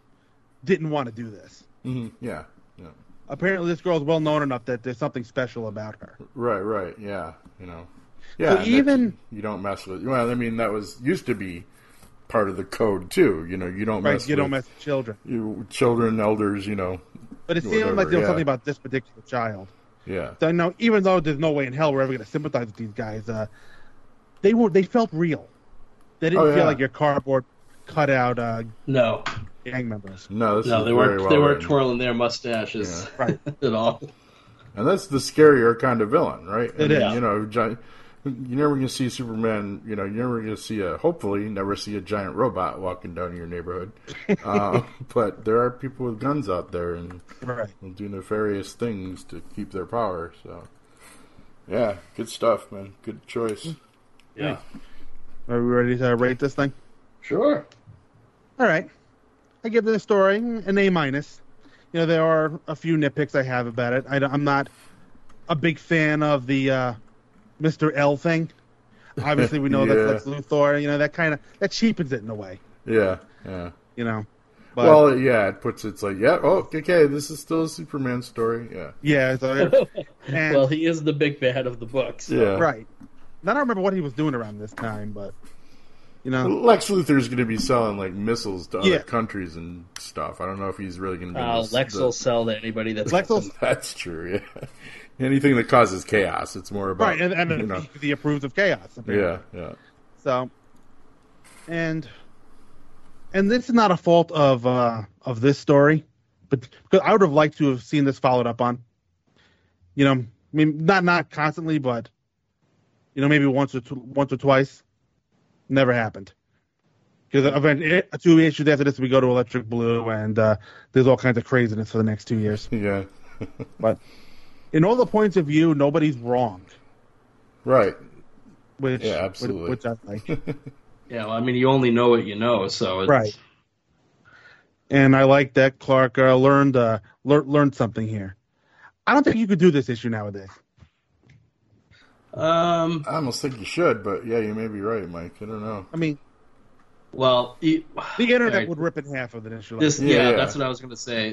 didn't want to do this. Mm-hmm. Yeah. Yeah. Apparently this girl is well known enough that there's something special about her. Right. Right. Yeah. You know. Yeah. So even you don't mess with. Well, I mean, that was used to be part of the code too. You know, you don't mess. You don't mess with children. Children, elders. You know. But it seemed like there was something about this particular child. Yeah. So now, even though there's no way in hell we're ever going to sympathize with these guys, they felt real. They didn't feel like your cardboard cutout. No. Gang members. No. They weren't twirling their mustaches. Yeah. Right. At all. And that's the scarier kind of villain, right? It is. You know. You're never going to see Superman, you know, you're never going to see hopefully never see a giant robot walking down your neighborhood. But there are people with guns out there and do nefarious things to keep their power. So, yeah, good stuff, man. Good choice. Yeah. Are we ready to rate this thing? Sure. All right. I give this story an A-. You know, there are a few nitpicks I have about it. I'm not a big fan of the... Mr. L thing. Obviously, we know that's Lex Luthor. You know, that cheapens it in a way. Yeah, yeah. You know. But, well, yeah, it puts it's like, yeah, oh, okay, this is still a Superman story. Yeah. Yeah. So, and, well, he is the big bad of the books. So. Yeah. Right. Now, I don't remember what he was doing around this time, but, you know. Lex Luthor's going to be selling, like, missiles to other countries and stuff. I don't know if he's really going to be. Lex will sell to anybody that's. That's true, yeah. Anything that causes chaos, it's more about... Right, and you know. He approves of chaos. Apparently. Yeah. So, and this is not a fault of this story. but because I would have liked to have seen this followed up on. You know, I mean, not constantly, but you know, maybe once or twice. Never happened. Because 2 issues after this, we go to Electric Blue, and there's all kinds of craziness for the next 2 years. Yeah. But in all the points of view, nobody's wrong. Right. Which, yeah, absolutely. Which I like. Yeah, well, I mean, you only know what you know, so it's... Right. And I like that Clark learned something here. I don't think you could do this issue nowadays. I almost think you should, but yeah, you may be right, Mike. I don't know. I mean... Well, the internet would rip in half of an issue. That's what I was going to say.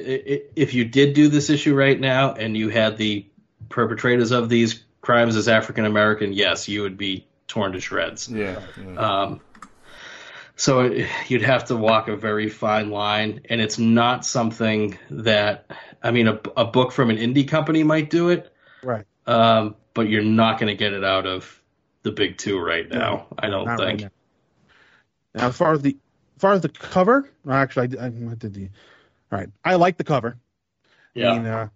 If you did do this issue right now and you had the perpetrators of these crimes as African American, yes, you would be torn to shreds. Yeah. So you'd have to walk a very fine line, and it's not something that, I mean, a book from an indie company might do it. Right. But you're not going to get it out of the big two right now. No, I don't think. Right now. Now, as far as the cover, actually, I did. All right, I like the cover. Yeah. I mean,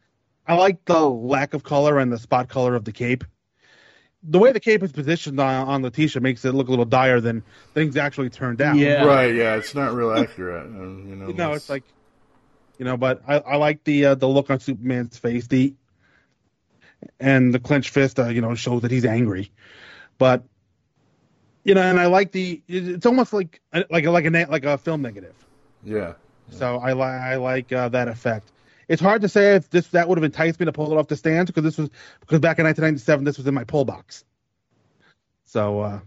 I like the lack of color and the spot color of the cape. The way the cape is positioned on the T-shirt makes it look a little dire than things actually turned out. Yeah. Right. Yeah, it's not real accurate. It's like, you know. But I like the look on Superman's face. And the clenched fist, shows that he's angry, but. You know, and I like it's almost like a film negative. Yeah. So I like that effect. It's hard to say if that would have enticed me to pull it off the stands because back in 1997 this was in my pull box. So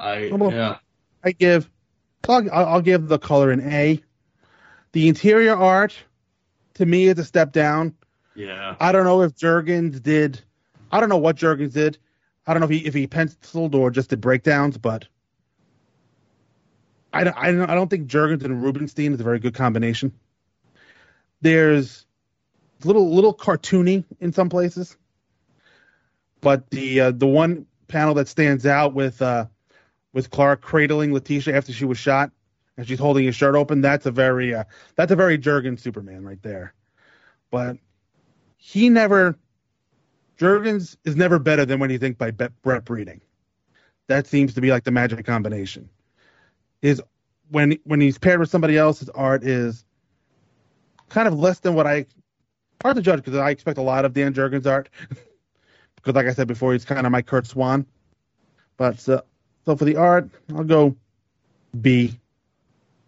I'll give the color an A. The interior art to me is a step down. Yeah. I don't know if Jurgens did. I don't know what Jurgens did. I don't know if he penciled or just did breakdowns, but I don't think Jurgens and Rubenstein is a very good combination. There's little cartoony in some places, but the one panel that stands out with Clark cradling Letitia after she was shot and she's holding his shirt open, that's a very Jurgens Superman right there. But Jurgens is never better than when he's inked by Brett Breeding. That seems to be like the magic combination. When he's paired with somebody else, his art is kind of less than what hard to judge because I expect a lot of Dan Jurgens' art. Because like I said before, he's kind of my Kurt Swan. But so for the art, I'll go B.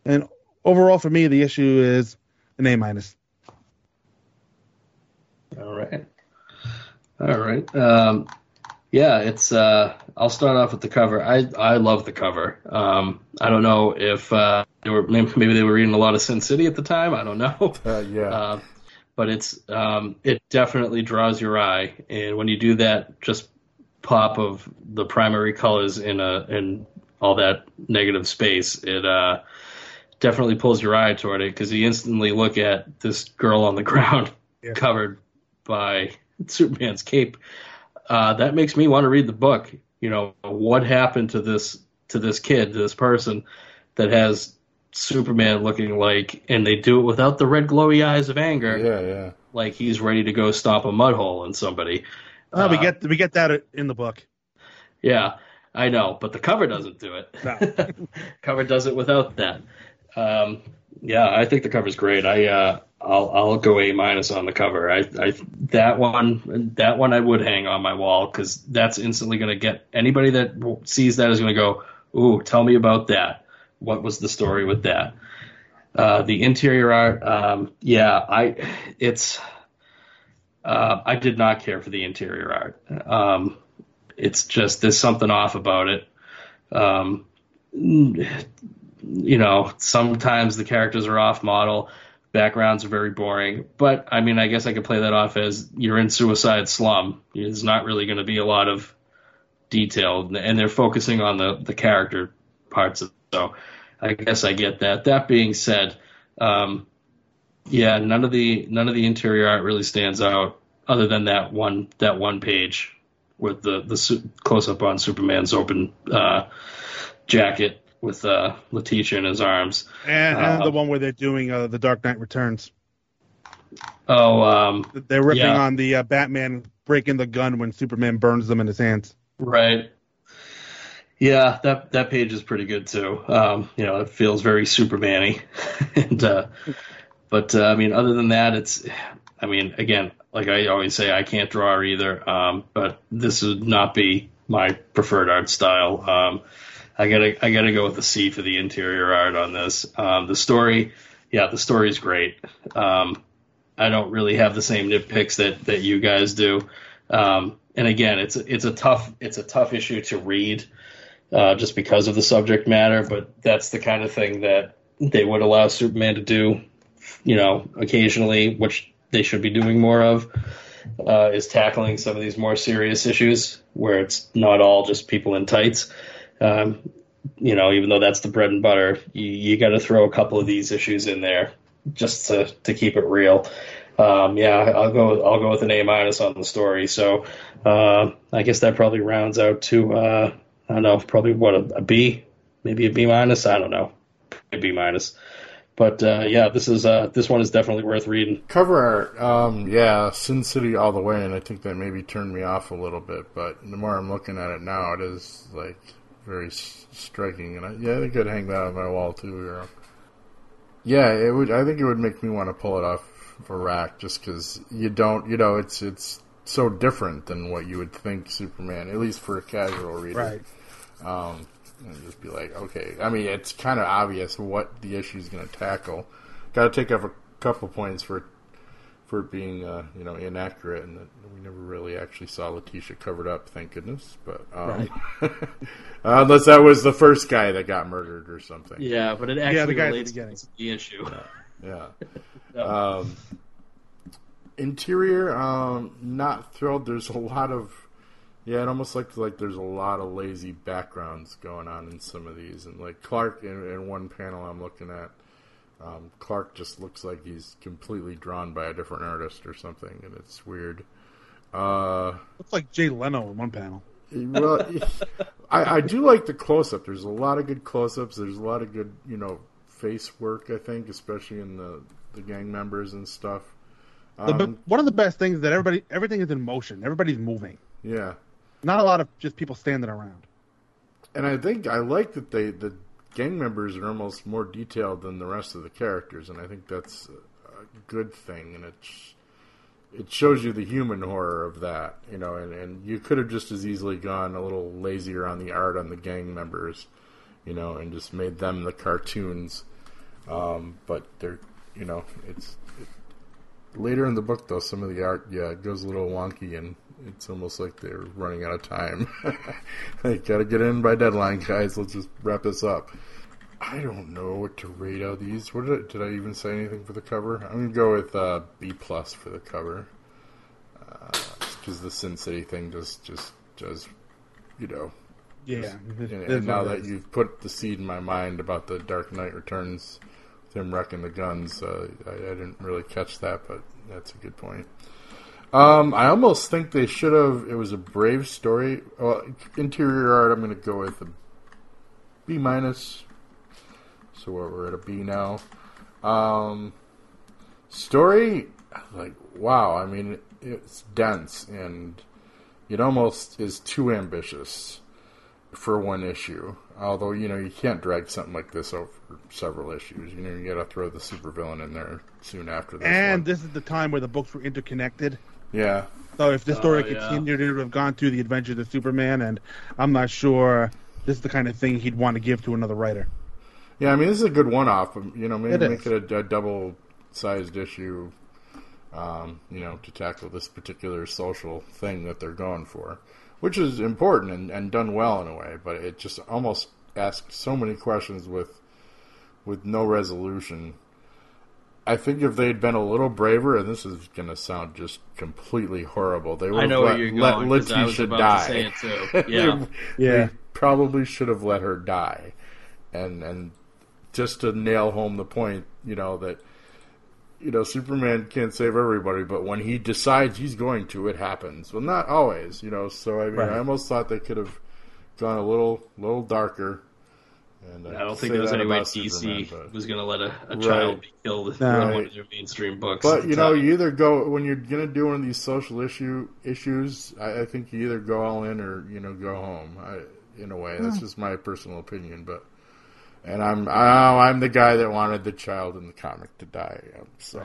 And overall for me, the issue is an A-. All right. It's. I'll start off with the cover. I love the cover. I don't know if they were reading a lot of Sin City at the time. I don't know. But it's. It definitely draws your eye, and when you do that, just pop of the primary colors in all that negative space. It definitely pulls your eye toward it because you instantly look at this girl on the ground covered by Superman's cape. That makes me want to read the book. You know, what happened to this person that has Superman looking like, and they do it without the red glowy eyes of anger. Yeah. Like he's ready to go stomp a mud hole in somebody. We get that in the book. Yeah, I know, but the cover doesn't do it. No. Cover does it without that. I think the cover's great. I'll go A- on the cover. That one I would hang on my wall because that's instantly going to get anybody that sees that is going to go, ooh, tell me about that. What was the story with that? The interior art, I did not care for the interior art. It's just there's something off about it. Sometimes the characters are off model. Backgrounds are very boring, but I mean, I guess I could play that off as you're in Suicide Slum. There's not really going to be a lot of detail, and they're focusing on the character parts of it, so I guess I get that. That being said, none of the interior art really stands out, other than that one page with the close up on Superman's open jacket. With Letitia in his arms. And the one where they're doing The Dark Knight Returns. Oh, they're ripping on the Batman breaking the gun when Superman burns them in his hands. Right. Yeah, that page is pretty good too. It feels very Superman-y. And but I mean, other than that, it's, I mean, again, like I always say, I can't draw either. But this would not be my preferred art style. I gotta go with a C for the interior art on this. The story is great. I don't really have the same nitpicks that you guys do. And again, it's a tough issue to read, just because of the subject matter. But that's the kind of thing that they would allow Superman to do, occasionally, which they should be doing more of, is tackling some of these more serious issues where it's not all just people in tights. Even though that's the bread and butter, you got to throw a couple of these issues in there just to keep it real. I'll go with an A- on the story. So I guess that probably rounds out to I don't know, probably what, a B, maybe a B-. I don't know, a B-. But this is this one is definitely worth reading. Cover art, Sin City all the way, and I think that maybe turned me off a little bit. But the more I'm looking at it now, it is like very striking, and I could hang that on my wall too. Yeah, it would. I think it would make me want to pull it off of a rack just because you don't, it's so different than what you would think Superman, at least for a casual reader. Right. And just be like, okay. I mean, it's kind of obvious what the issue is going to tackle. Got to take up a couple points for it being, inaccurate, and that we never really actually saw Letitia covered up. Thank goodness, but right. Unless that was the first guy that got murdered or something. Yeah, but it actually relates to the issue. Yeah. Interior, not thrilled. There's a lot of. Yeah, it almost looks like there's a lot of lazy backgrounds going on in some of these. And like Clark, in one panel I'm looking at, Clark just looks like he's completely drawn by a different artist or something, and it's weird. Looks like Jay Leno in one panel. Well, I do like the close-up. There's a lot of good close-ups. There's a lot of good, face work, I think, especially in the gang members and stuff. One of the best things is that everything is in motion. Everybody's moving. Yeah. Not a lot of just people standing around. And I think I like that the gang members are almost more detailed than the rest of the characters, and I think that's a good thing. And it shows you the human horror of that, and you could have just as easily gone a little lazier on the art on the gang members, and just made them the cartoons. But they're, later in the book, though, some of the art, it goes a little wonky, and it's almost like they're running out of time. Like, gotta get in by deadline, guys. Let's just wrap this up. I don't know what to rate out of these. Did I even say anything for the cover? I'm gonna go with B+ for the cover, because the Sin City thing just does, And now that you've put the seed in my mind about the Dark Knight Returns, with him wrecking the guns, I didn't really catch that, but that's a good point. I almost think they should have. It was a brave story. Well, interior art, I'm going to go with a B-. So we're at a B now. Story, like, wow. I mean, it's dense, and it almost is too ambitious for one issue. Although, you can't drag something like this over several issues. You got to throw the supervillain in there soon after this. And this is the time where the books were interconnected. Yeah. So if this story continued, it would have gone through the adventures of Superman, and I'm not sure this is the kind of thing he'd want to give to another writer. Yeah, I mean, this is a good one-off. Maybe make it a double-sized issue, to tackle this particular social thing that they're going for, which is important and done well in a way, but it just almost asks so many questions with no resolution. I think if they'd been a little braver, and this is going to sound just completely horrible, they would have let Letitia die. To say it too. Yeah. They probably should have let her die. And just to nail home the point, that Superman can't save everybody, but when he decides he's going to, it happens. Well, not always. So I almost thought they could have gone a little darker And I don't think there was any way DC was going to let a child be killed in one of their mainstream books. But, you know, you either go, when you're going to do one of these social issues, I think you either go all in or, you know, go home, in a way. That's just my personal opinion. But, and I'm the guy that wanted the child in the comic to die. So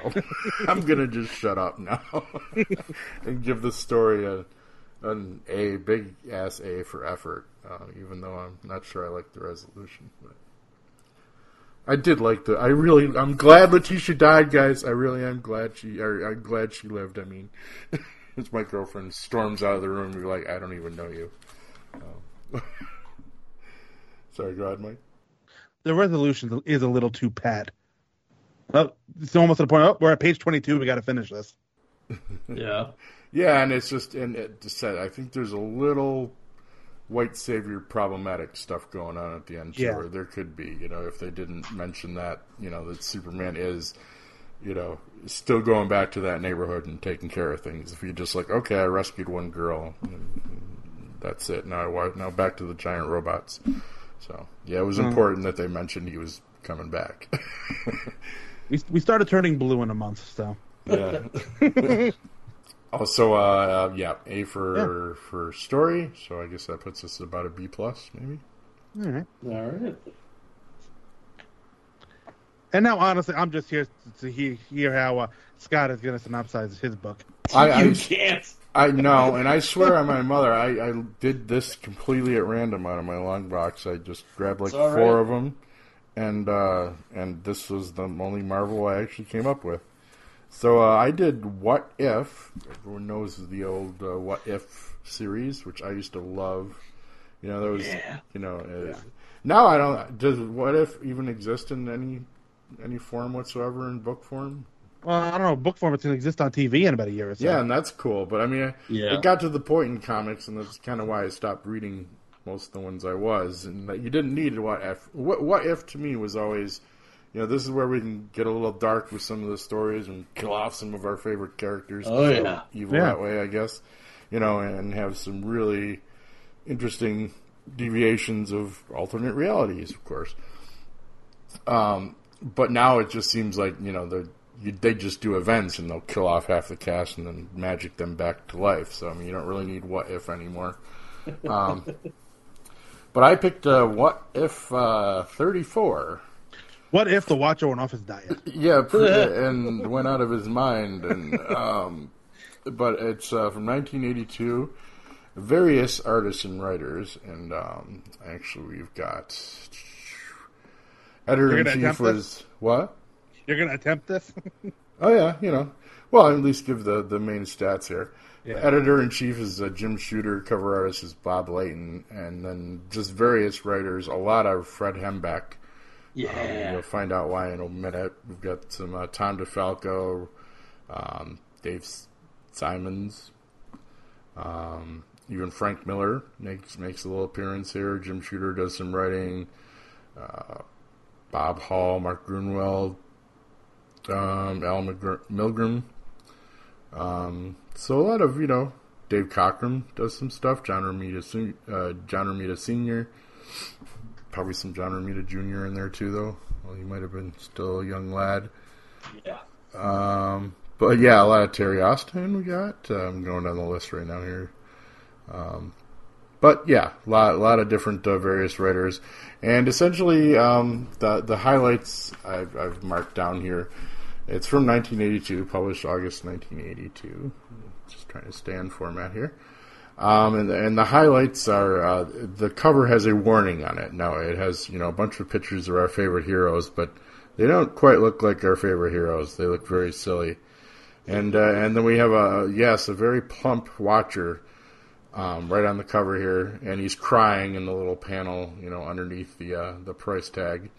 I'm going to just shut up now and give the story a big ass A for effort, even though I'm not sure I like the resolution. But I did like the. I'm glad Letitia died, guys. I really am glad I'm glad she lived. I mean, as my girlfriend storms out of the room, you're like, I don't even know you. Sorry, go ahead, Mike. The resolution is a little too pat. Well, it's almost at the point. Oh, we're at page 22. We got to finish this. Yeah. Yeah, and it's just, and it said, I think there's a little white savior problematic stuff going on at the end. Sure, there could be, you know, if they didn't mention that, you know, that Superman is, you know, still going back to that neighborhood and taking care of things. If you're just like, okay, I rescued one girl, that's it. Now back to the giant robots. So yeah, it was important that they mentioned he was coming back. we started turning blue in a month, so yeah. Also, A for story. So I guess that puts us at about a B+, maybe. All right. And now, honestly, I'm just here to hear how Scott is going to synopsize his book. You can't. I know, and I swear on my mother, I did this completely at random out of my long box. I just grabbed like four of them, and this was the only Marvel I actually came up with. So I did What If. Everyone knows the old What If series, which I used to love. You know, that was, now I don't. Does What If even exist in any form whatsoever in book form? Well, I don't know. Book form, it's going to exist on TV in about a year or so. Yeah, and that's cool. But I mean, it got to the point in comics, and that's kind of why I stopped reading most of the ones I was. And that you didn't need What If. What If to me was always, you know, this is where we can get a little dark with some of the stories and kill off some of our favorite characters. Oh, yeah. Evil that way, I guess. You know, and have some really interesting deviations of alternate realities, of course. But now it just seems like, you know, they just do events and they'll kill off half the cast and then magic them back to life. So, I mean, you don't really need What If anymore. But I picked What If 34. What if the Watcher went off his diet? Yeah, and went out of his mind. And but it's from 1982. Various artists and writers, and actually we've got editor-in-chief was this? What? You're going to attempt this? Oh yeah, you know. Well, I'll at least give the main stats here. Yeah. Editor-in-chief is Jim Shooter. Cover artist is Bob Layton, and then just various writers. A lot of Fred Hembeck. Yeah, we'll find out why in a minute. We've got some Tom DeFalco, Dave Simons, even Frank Miller makes a little appearance here. Jim Shooter does some writing. Bob Hall, Mark Grunewald, Al Milgram. So a lot of, you know, Dave Cockrum does some stuff. John Romita Sr. Probably some John Romita Jr. in there too, though. Well, he might have been still a young lad. Yeah. But yeah, a lot of Terry Austin we got. I'm going down the list right now here. But yeah, a lot of different various writers, and essentially the highlights I've marked down here. It's from 1982, published August 1982. Just trying to stay in format here. And the highlights are the cover has a warning on it. Now it has, you know, a bunch of pictures of our favorite heroes, but they don't quite look like our favorite heroes. They look very silly, and then we have a very plump Watcher right on the cover here, and he's crying in the little panel, you know, underneath the price tag.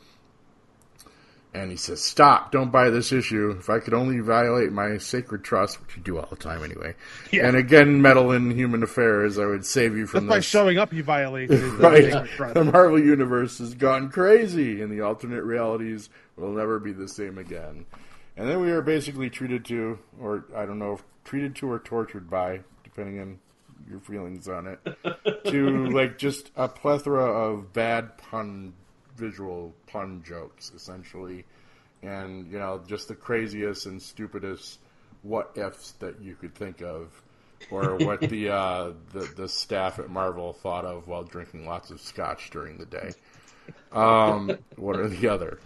And he says, "Stop! Don't buy this issue. If I could only violate my sacred trust," which you do all the time anyway, and again meddle in human affairs, I would save you from this. By showing up, he violates his sacred trust. The Marvel Universe has gone crazy, and the alternate realities will never be the same again. And then we are basically treated to or tortured by, depending on your feelings on it, to like just a plethora of bad pun visual pun jokes, essentially. And, you know, just the craziest and stupidest what-ifs that you could think of, or what the staff at Marvel thought of while drinking lots of scotch during the day. One or the other.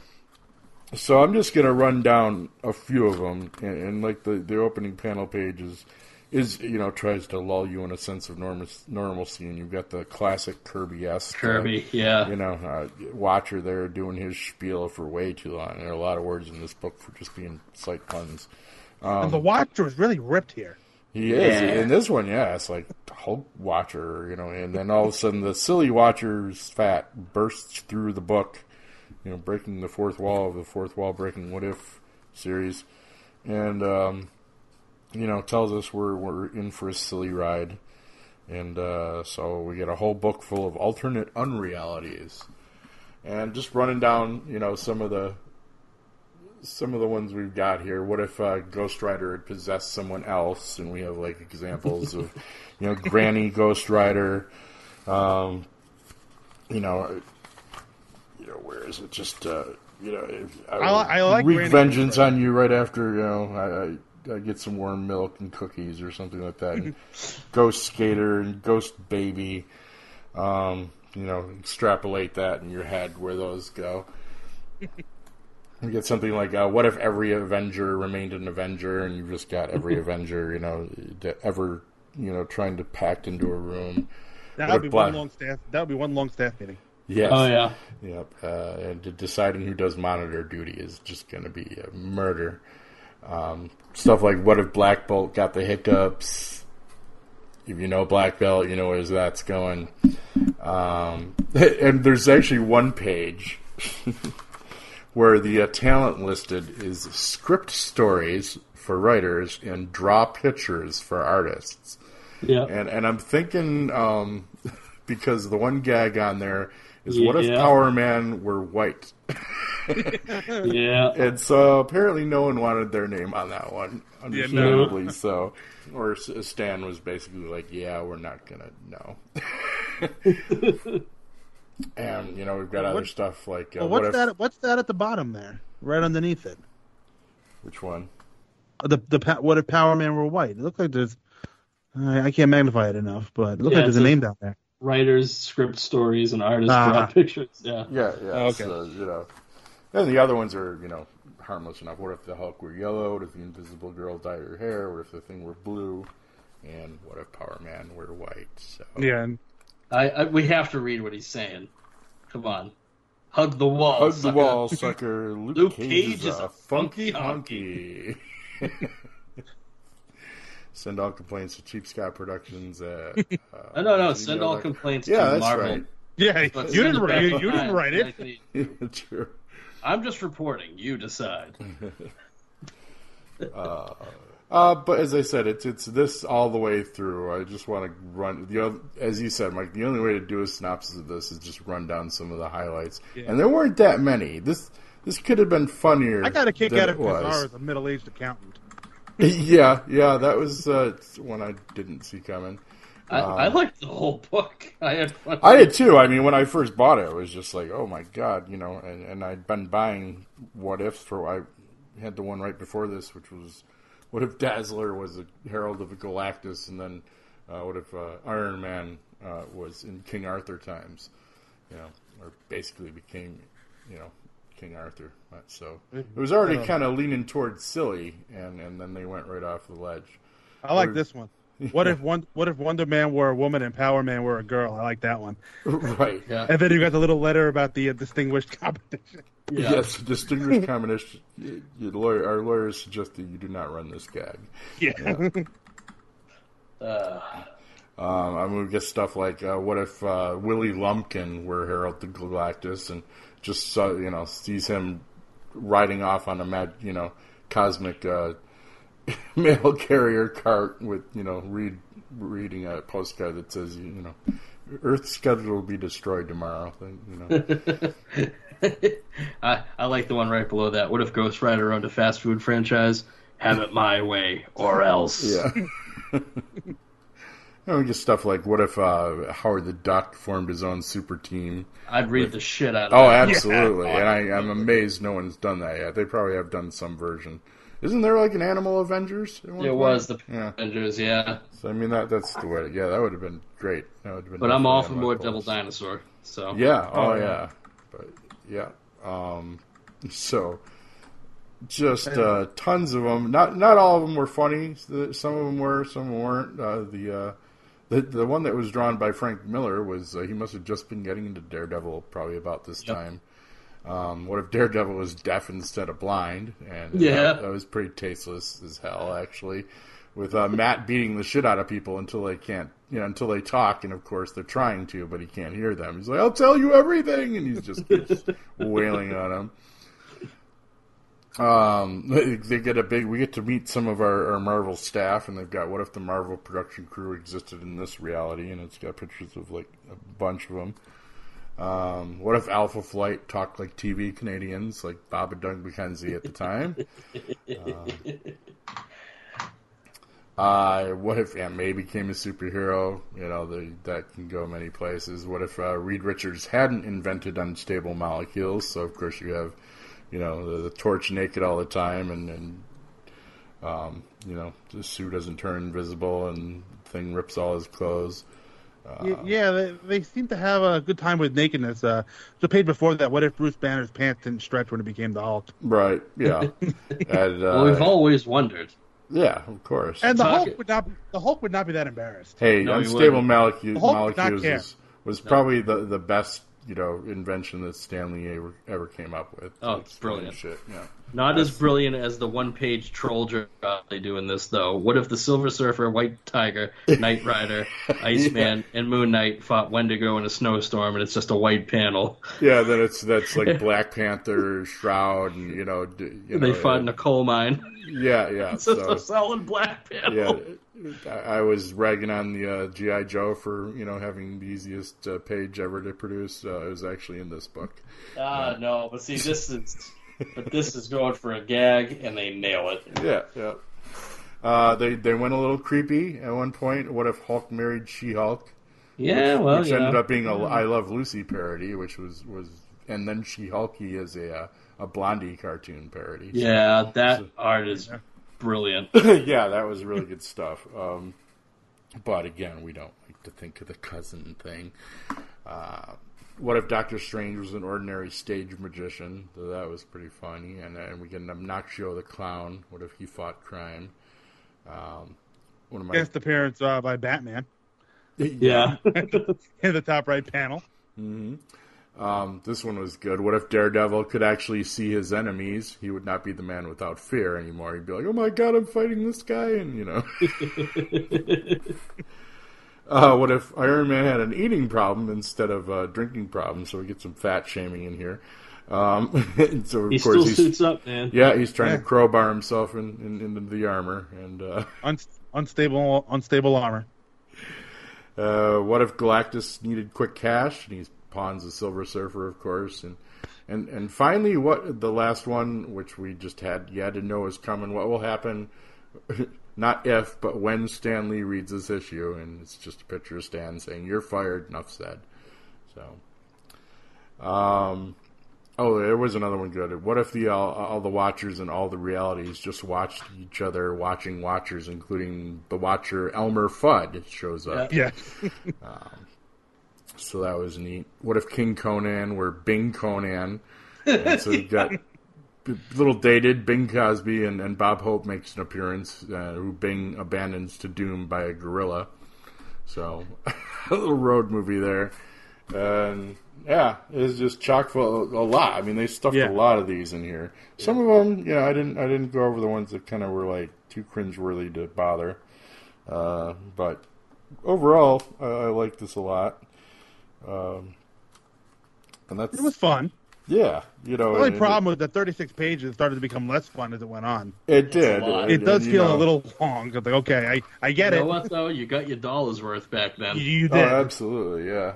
So I'm just going to run down a few of them, and like the opening panel page is you know, tries to lull you in a sense of normalcy, and you've got the classic Kirby-esque Watcher there doing his spiel for way too long. There are a lot of words in this book for just being slight puns. And the Watcher is really ripped here. He is. Yeah. In this one, yeah, it's like Hulk Watcher, you know, and then all of a sudden the silly Watcher's fat bursts through the book, you know, breaking the fourth wall of the fourth wall breaking what if series, and you know, tells us we're in for a silly ride, and so we get a whole book full of alternate unrealities, and just running down, you know, some of the ones we've got here. What if Ghost Rider had possessed someone else? And we have like examples of, you know, Granny Ghost Rider. You know, where is it? Just you know, I like wreak vengeance on you right after, you know, I get some warm milk and cookies or something like that. And Ghost Skater and Ghost Baby. You know, extrapolate that in your head where those go. You get something like, what if every Avenger remained an Avenger, and you've just got every Avenger, you know, ever, you know, trying to pack into a room. That would be one long staff meeting. Yes. Oh, yeah. Yep. And deciding who does monitor duty is just going to be a murder. Stuff like, what if Black Bolt got the hiccups? If you know Black Belt, you know where that's going. And there's actually one page... where the talent listed is script stories for writers and draw pictures for artists. Yeah. And I'm thinking, because the one gag on there is, what if Power Man were white? Yeah. And so apparently no one wanted their name on that one, understandably so. Or Stan was basically like, yeah, we're not going to, no. And, you know, we've got other stuff like... what's that at the bottom there? Right underneath it. Which one? What if Power Man were white? It looked like there's... I can't magnify it enough, but it looked like there's a name down there. Writers, script stories, and artists draw pictures. Yeah. Okay. So, you know. And the other ones are, you know, harmless enough. What if the Hulk were yellow? What if the Invisible Girl dyed her hair? What if the Thing were blue? And what if Power Man were white? So... Yeah, and... we have to read what he's saying. Come on. Hug the wall, hug sucker. Hug the wall, sucker. Luke Cage is a funky honky. Send all complaints to Cheap Scott Productions at... no, send all complaints to Marvel. Right. Yeah, you didn't write it. Yeah, true. I'm just reporting. You decide. But as I said, it's this all the way through. I just want to run, you know, as you said, Mike, the only way to do a synopsis of this is just run down some of the highlights. Yeah. And there weren't that many. This could have been funnier. I got a kick out of Pizarro as a middle-aged accountant. Yeah, that was one I didn't see coming. I liked the whole book. I did too. I mean, when I first bought it, it was just like, oh my God, you know, and I'd been buying What Ifs I had the one right before this, which was, what if Dazzler was a Herald of Galactus, and then what if Iron Man was in King Arthur times, you know, or basically became, you know, King Arthur. So it was already kind of leaning towards silly, and then they went right off the ledge. I like this one. What if Wonder Man were a woman and Power Man were a girl? I like that one. Right. Yeah. And then you got the little letter about the distinguished competition. Yeah. Yes, distinguished competition. Our lawyers suggest that you do not run this gag. Yeah. I'm gonna get stuff like, what if Willie Lumpkin were Herald to Galactus, and just you know, sees him riding off on a cosmic. Mail carrier cart with, you know, reading a postcard that says, you know, Earth's schedule will be destroyed tomorrow. You know. I like the one right below that. What if Ghost Rider owned a fast food franchise? Have it my way or else. Yeah. You know, just stuff like, what if Howard the Duck formed his own super team? I'd read the shit out of that. Oh, absolutely. Yeah. And I'm amazed no one's done that yet. They probably have done some version. Isn't there like an Animal Avengers? It was the Avengers, yeah. So, I mean, that's the way. Yeah, that would have been great. But I'm all for more Devil Dinosaur. So. Yeah, yeah. But, yeah. Just tons of them. Not all of them were funny. Some of them were, some weren't. The one that was drawn by Frank Miller was he must have just been getting into Daredevil probably about this time. What if Daredevil was deaf instead of blind? And that was pretty tasteless as hell, actually. With Matt beating the shit out of people until they talk, and of course they're trying to, but he can't hear them. He's like, "I'll tell you everything," and he's just keeps wailing on them. They get we get to meet some of our Marvel staff, and they've got what if the Marvel production crew existed in this reality, and it's got pictures of like a bunch of them. What if Alpha Flight talked like TV Canadians, like Bob and Doug McKenzie at the time? What if Aunt May became a superhero? You know, that can go many places. What if Reed Richards hadn't invented unstable molecules? So, of course, you have, you know, the Torch naked all the time, and you know, the Sue doesn't turn invisible, and the Thing rips all his clothes. They seem to have a good time with nakedness. So paid before that, what if Bruce Banner's pants didn't stretch when he became the Hulk? Right, yeah. Well, we've always wondered. Yeah, of course. And the Hulk would not be that embarrassed. Hey, unstable molecules was probably the best, you know, invention that Stan Lee ever came up with. Oh, it's brilliant shit. Yeah. As brilliant as the one-page troll job they do in this, though. What if the Silver Surfer, White Tiger, Knight Rider, Iceman, and Moon Knight fought Wendigo in a snowstorm, and it's just a white panel? Yeah, then that's like Black Panther, Shroud, and you know, they fought in a coal mine. Yeah, yeah. It's just a solid black panel. Yeah. I was ragging on the G.I. Joe for, you know, having the easiest page ever to produce. It was actually in this book. No, but see, this is going for a gag, and they nail it. Yeah, yeah. They went a little creepy at one point. What if Hulk married She-Hulk? Yeah, which ended up being a I Love Lucy parody, which was and then She-Hulky is a Blondie cartoon parody. Yeah, art is. Yeah. Brilliant. Yeah, that was really good stuff. But again, we don't like to think of the cousin thing. What if Doctor Strange was an ordinary stage magician? That was pretty funny. And we get an Obnoxio the Clown. What if he fought crime? Guess the parents by Batman. Yeah. In the top right panel. Mm-hmm. This one was good. What if Daredevil could actually see his enemies? He would not be the man without fear anymore. He'd be like, "Oh my God, I'm fighting this guy," and you know. What if Iron Man had an eating problem instead of a drinking problem? So we get some fat shaming in here. And so he still suits up, man. Yeah, he's trying to crowbar himself into the armor and unstable armor. What if Galactus needed quick cash and he's pawns the Silver Surfer, of course, and finally, what the last one, which we just had to know is coming. What will happen? Not if, but when Stan Lee reads this issue, and it's just a picture of Stan saying, "You're fired." Enough said. So, there was another one good. What if all the Watchers and all the realities just watched each other watching Watchers, including the Watcher Elmer Fudd shows up? Yeah. So that was neat. What if King Conan were Bing Conan? And so you've got a little dated. Bing Crosby and Bob Hope makes an appearance, who Bing abandons to doom by a gorilla. So a little road movie there. And it was just chock full of a lot. I mean, they stuffed a lot of these in here. Some of them, yeah, I didn't go over the ones that kind of were like too cringeworthy to bother. But overall, I liked this a lot. And it was fun. Yeah, you know. The only problem was that 36 pages started to become less fun as it went on. It did. It does feel a little long. Like, okay, I get it. You know what though? You got your dollar's worth back then. You did. Oh, absolutely, yeah.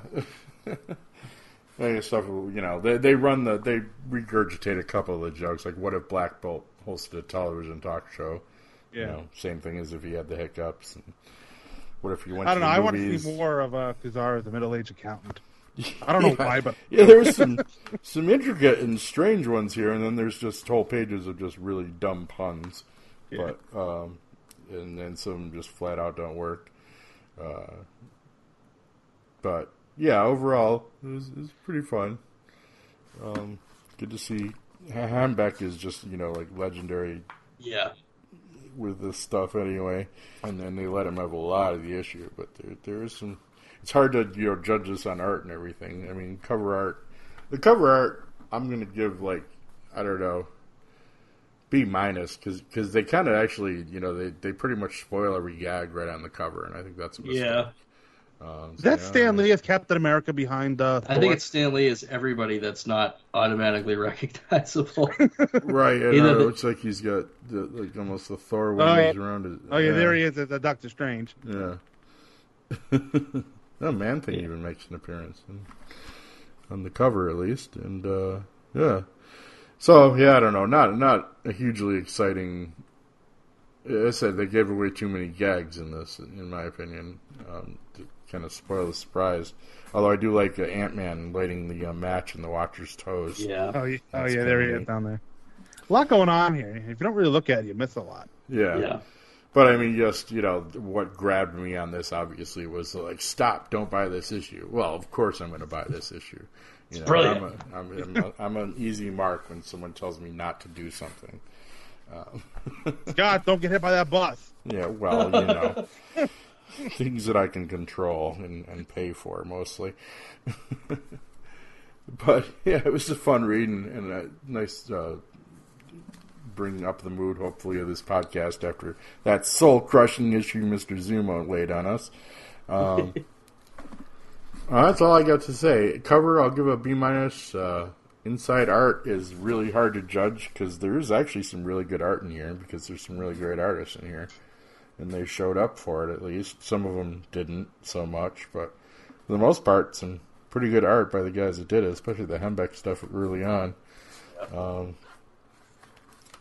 Stuff, you know, they regurgitate a couple of the jokes. Like, what if Black Bolt hosted a television talk show? Yeah. You know, same thing as if he had the hiccups. What if you went? I don't know. I want to see more of Kazar as a middle-aged accountant. I don't know why, but yeah, there was some intricate and strange ones here, and then there's just whole pages of just really dumb puns, but and then some just flat out don't work. But yeah, overall, it was pretty fun. Good to see. Hambeck is just, you know, like legendary. Yeah. With this stuff anyway, and then they let him have a lot of the issue, but there is some. It's hard to, you know, judge this on art and everything. I mean, the cover art, I'm gonna give like, I don't know, B-, because they kind of actually, you know, they pretty much spoil every gag right on the cover, and I think that's a mistake. Yeah. Is that Stan Lee as Captain America behind Thor? I think it's Stan Lee as everybody that's not automatically recognizable. Right, and it looks like he's got like almost the Thor windows around his... Oh, yeah, there he is, the Doctor Strange. Yeah. That Man-Thing even makes an appearance, on the cover at least, and yeah. So, yeah, I don't know, not a hugely exciting... I said they gave away too many gags in this, in my opinion, to kind of spoil the surprise. Although I do like Ant-Man lighting the match in the Watcher's toes. Yeah. Oh yeah, there he is down there. A lot going on here. If you don't really look at it, you miss a lot. Yeah. But I mean, just, you know, what grabbed me on this obviously was like, stop, don't buy this issue. Well, of course I'm going to buy this issue. You know, brilliant. I'm an easy mark when someone tells me not to do something. Scott, don't get hit by that bus. Yeah, well, you know, things that I can control and pay for mostly. But yeah, it was a fun read and a nice bringing up the mood, hopefully, of this podcast after that soul-crushing issue Mr. Zummo laid on us. That's all I got to say. Cover, I'll give a B-. Inside art is really hard to judge because there is actually some really good art in here because there's some really great artists in here, and they showed up for it at least. Some of them didn't so much, but for the most part, some pretty good art by the guys that did it, especially the Hembeck stuff early on.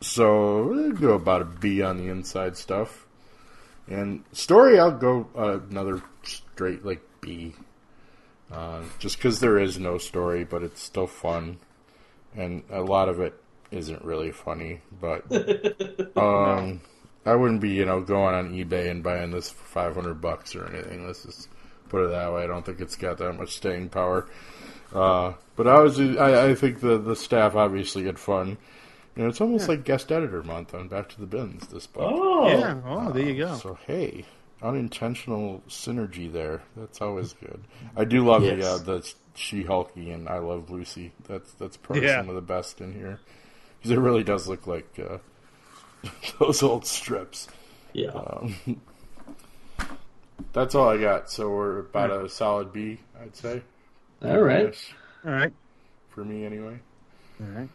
So I'll go about a B on the inside stuff, and story I'll go another straight like B, just because there is no story, but it's still fun. And a lot of it isn't really funny, but I wouldn't be, you know, going on eBay and buying this for $500 or anything. Let's just put it that way. I don't think it's got that much staying power. But I think the staff obviously had fun. You know, it's almost like guest editor month on Back to the Bins this book. Oh, yeah. Oh, there you go. So hey, unintentional synergy there. That's always good. I do love the She-Hulky and I Love Lucy. That's probably some of the best in here because it really does look like those old strips. Yeah. That's all I got. So we're about a solid B, I'd say. All right. For me, anyway. All right.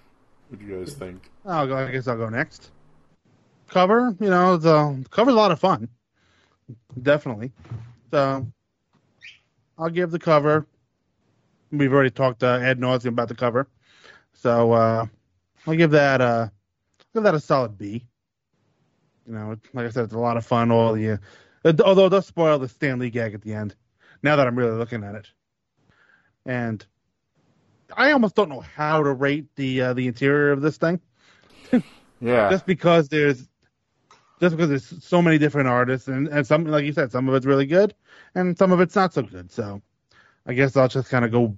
What do you guys think? I guess I'll go next. Cover, you know, the cover's a lot of fun. Definitely. So I'll give the cover. We've already talked ad nauseum about the cover. So I'll give that a solid B. You know, like I said, it's a lot of fun. Although it does spoil the Stan Lee gag at the end, now that I'm really looking at it. And I almost don't know how to rate the interior of this thing. Yeah. Just because there's so many different artists, and some, like you said, some of it's really good, and some of it's not so good. So, I guess I'll just kind of go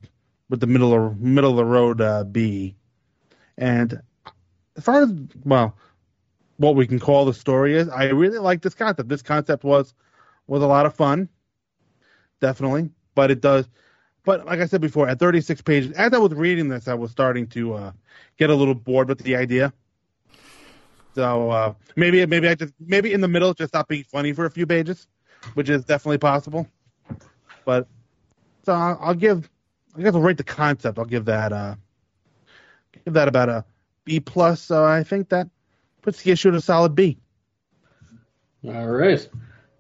with the middle of the road B. And as far as what we can call the story is, I really like this concept. This concept was a lot of fun, definitely. But like I said before, at 36 pages, as I was reading this, I was starting to get a little bored with the idea. So maybe in the middle just stop being funny for a few pages, which is definitely possible. But so I'll rate the concept. I'll give that about a B+. So I think that puts the issue at a solid B. All right.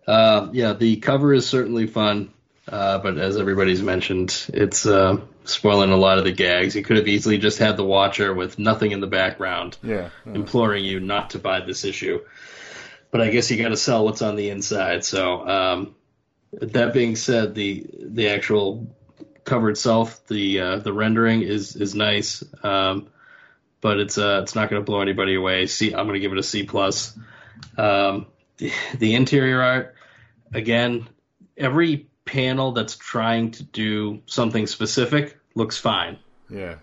The cover is certainly fun, but as everybody's mentioned, it's spoiling a lot of the gags. You could have easily just had the Watcher with nothing in the background imploring you not to buy this issue. But I guess you got to sell what's on the inside. So That being said, the actual cover itself, the rendering is nice, but it's not going to blow anybody away. I'm going to give it a C+. The interior art, again, every panel that's trying to do something specific looks fine. Yeah.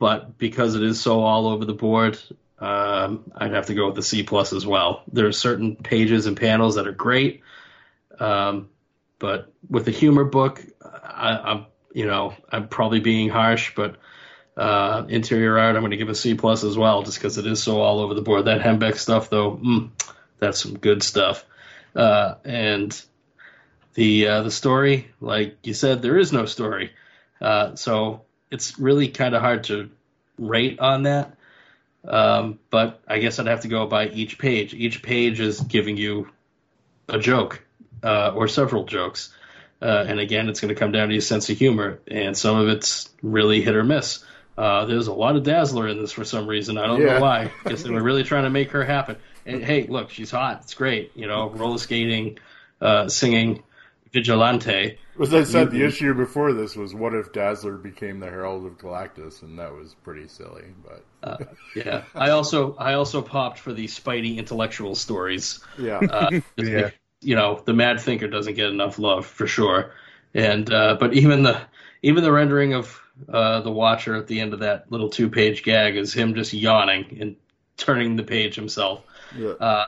But because it is so all over the board, I'd have to go with the C+ as well. There are certain pages and panels that are great, but with a humor book, I'm probably being harsh, but interior art, I'm going to give a C+ as well, just because it is so all over the board. That Hembeck stuff, though, that's some good stuff. And the story, like you said, there is no story, so it's really kind of hard to rate on that. But I guess I'd have to go by each page. Each page is giving you a joke or several jokes. And again, it's going to come down to your sense of humor. And some of it's really hit or miss. There's a lot of Dazzler in this for some reason. I don't know why. I guess they were really trying to make her happen. And hey, look, she's hot. It's great. You know, roller skating, singing, vigilante. As I said, the issue before this was what if Dazzler became the Herald of Galactus, and that was pretty silly. But yeah, I also popped for the Spidey intellectual stories. Yeah, because, you know, the Mad Thinker doesn't get enough love for sure. And but even the rendering of the Watcher at the end of that little 2-page gag is him just yawning and turning the page himself. Yeah.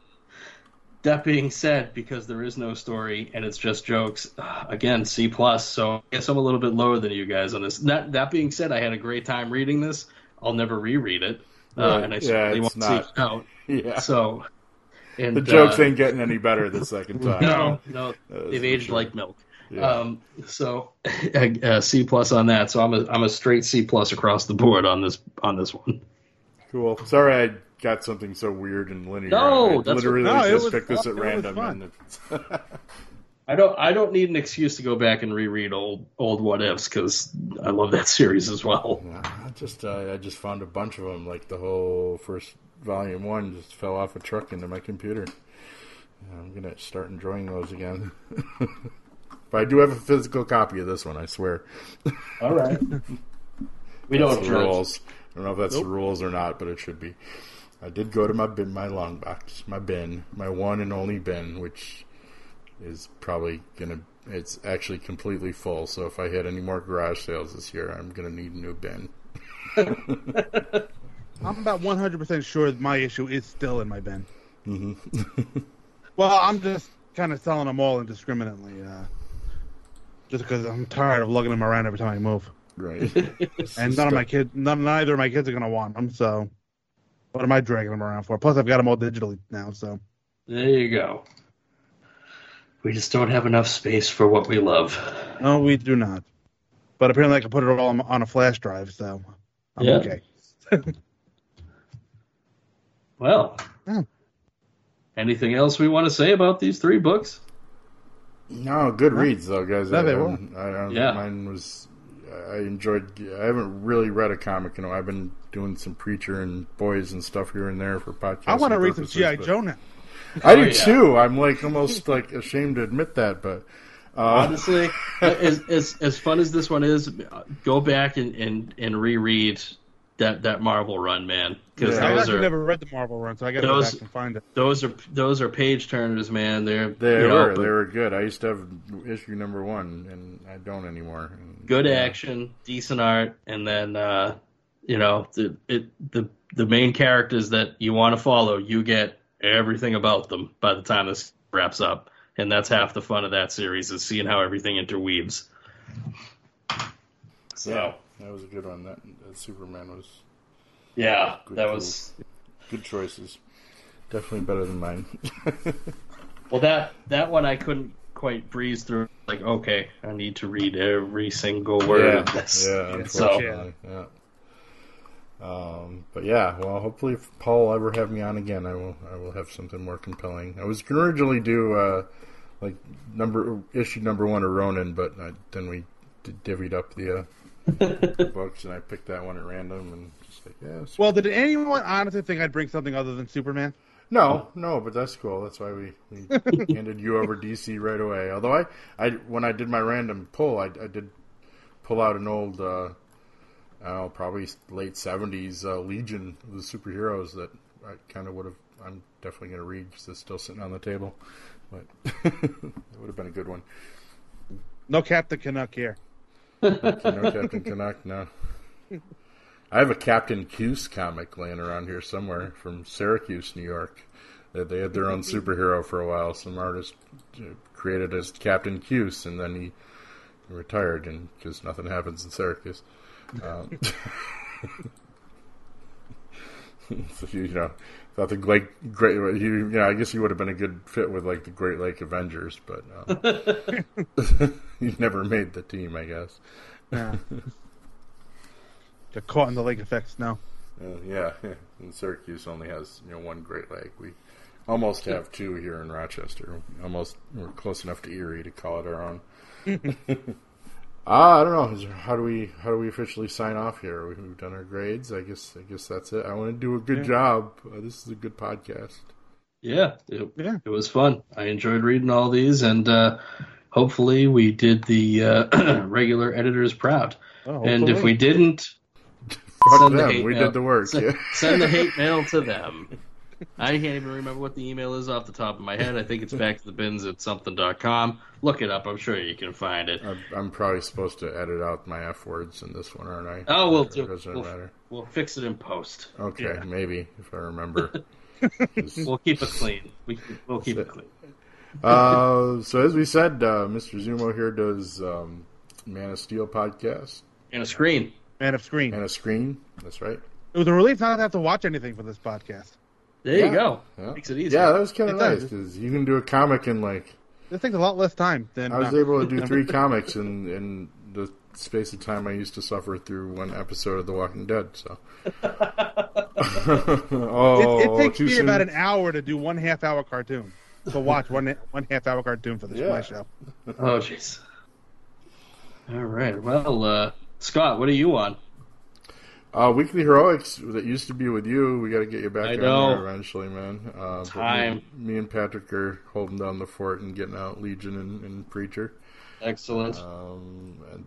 That being said, because there is no story and it's just jokes, again, C+. So I guess I'm a little bit lower than you guys on this. That being said, I had a great time reading this. I'll never reread it, and I certainly won't seek it out. Yeah. So, and the jokes ain't getting any better the second time. No, they've aged like milk. Yeah. So C+ on that. So I'm a straight C+ across the board on this one. Cool. Sorry, I got something so weird and linear. I picked this at random. I don't need an excuse to go back and reread old What Ifs, because I love that series as well. Yeah, I just found a bunch of them. Like the whole first volume one just fell off a truck into my computer. I'm gonna start enjoying those again. But I do have a physical copy of this one, I swear. All right. We don't rules. I don't know if that's the rules or not, but it should be. I did go to my bin, my long box, my bin, my one and only bin, which is probably it's actually completely full. So if I hit any more garage sales this year, I'm going to need a new bin. I'm about 100% sure my issue is still in my bin. Mm-hmm. Well, I'm just kind of selling them all indiscriminately, just because I'm tired of lugging them around every time I move. Right. And neither of my kids are going to want them, so what am I dragging them around for? Plus, I've got them all digitally now, so. There you go. We just don't have enough space for what we love. No, we do not. But apparently I can put it all on a flash drive, so I'm okay. Well. Yeah. Anything else we want to say about these three books? No, good reads, though, guys. No, they were. Mine was... I enjoyed. I haven't really read a comic in a while. I've been doing some Preacher and Boys and stuff here and there for podcasts. I want to read some G.I. Joe now. I do too. I'm like almost like ashamed to admit that, but honestly, as fun as this one is, go back and reread that Marvel run, man. Because I've never read the Marvel run, so I got to go back and find it. Those are page turners, man. They were good. I used to have issue number 1, and I don't anymore. And, good action, decent art, and then the main characters that you want to follow, you get everything about them by the time this wraps up, and that's half the fun of that series is seeing how everything interweaves. So. Yeah. That was a good one. That Superman was... Yeah, that was... Good choices. Definitely better than mine. Well, that one I couldn't quite breeze through. Like, okay, I need to read every single word of this. Yeah, unfortunately. So. Yeah. But yeah, well, hopefully if Paul will ever have me on again, I will have something more compelling. I was going to originally do issue number 1 of Ronin, but then we divvied up the... books, and I picked that one at random and just like, well, did anyone honestly think I'd bring something other than Superman? No, but that's cool. That's why we handed you over DC right away. Although I when I did my random pull, I did pull out an old, I don't know, probably late 70s Legion of the superheroes that I kind of would have, I'm definitely going to read because it's still sitting on the table. But it would have been a good one. No Captain Canuck here. No Captain Canuck, no. I have a Captain Cuse comic laying around here somewhere from Syracuse, New York. They had their own superhero for a while. Some artist created as Captain Cuse, and then he retired because nothing happens in Syracuse. So you know, thought the great, you know, I guess you would have been a good fit with like the Great Lake Avengers, but you never made the team, I guess. Yeah. They're caught in the lake effects now. Yeah. And Syracuse only has one Great Lake. We almost have two here in Rochester. We're close enough to Erie to call it our own. I don't know. How do we officially sign off here? We've done our grades. I guess that's it. I want to do a good job. This is a good podcast. Yeah. It was fun. I enjoyed reading all these, and hopefully we did the regular editors proud. Oh, and if we didn't. Fuck them. We did the work. Send the hate mail to them. I can't even remember what the email is off the top of my head. I think it's backtothe.bins@something.com. Look it up. I'm sure you can find it. I'm probably supposed to edit out my F words in this one, aren't I? Oh, we'll do. We'll fix it in post. Okay, maybe if I remember. We'll keep it clean. We'll keep it clean. So as we said, Mr. Zummo here does Man of Steel podcast. And a screen. Man of Screen. Man of Screen. That's right. It was a relief not to have to watch anything for this podcast. There you go. Yeah. Makes it easy. Yeah, that was kind of nice because you can do a comic in like. This takes a lot less time than. I was able to do 3 comics in the space of time I used to suffer through one episode of The Walking Dead. So. It takes me about an hour to do 1.5 hour cartoon. So watch one 1.5 hour cartoon for the Splash Show. Oh jeez. All right. Well, Scott, what are you on? Weekly Heroics that used to be with you. We got to get you back on there eventually, man. Time. Me and Patrick are holding down the fort and getting out Legion and Preacher. Excellent.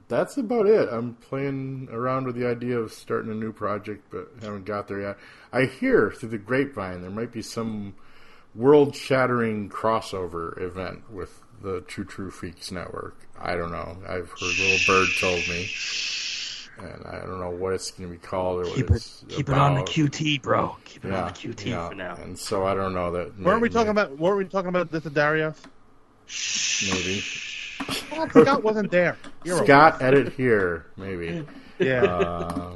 That's about it. I'm playing around with the idea of starting a new project, but haven't got there yet. I hear through the grapevine there might be some world-shattering crossover event with the True Freaks Network. I don't know. I've heard Little Bird told me. And I don't know what it's going to be called or what it's about. Keep it on the QT, bro. Keep it on the QT for now. And so I don't know that. Weren't we talking about this to Darius? Maybe. Well, Scott wasn't there. Scott, edit here. Maybe. Yeah.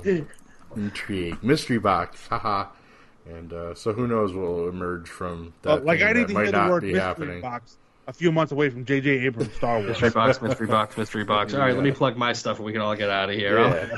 Intrigue. Mystery box. Haha. And so who knows what will emerge from that. Like I didn't hear the word mystery box. A few months away from J.J. Abrams' Star Wars. Mystery box, mystery box, mystery box. All right, let me plug my stuff and we can all get out of here.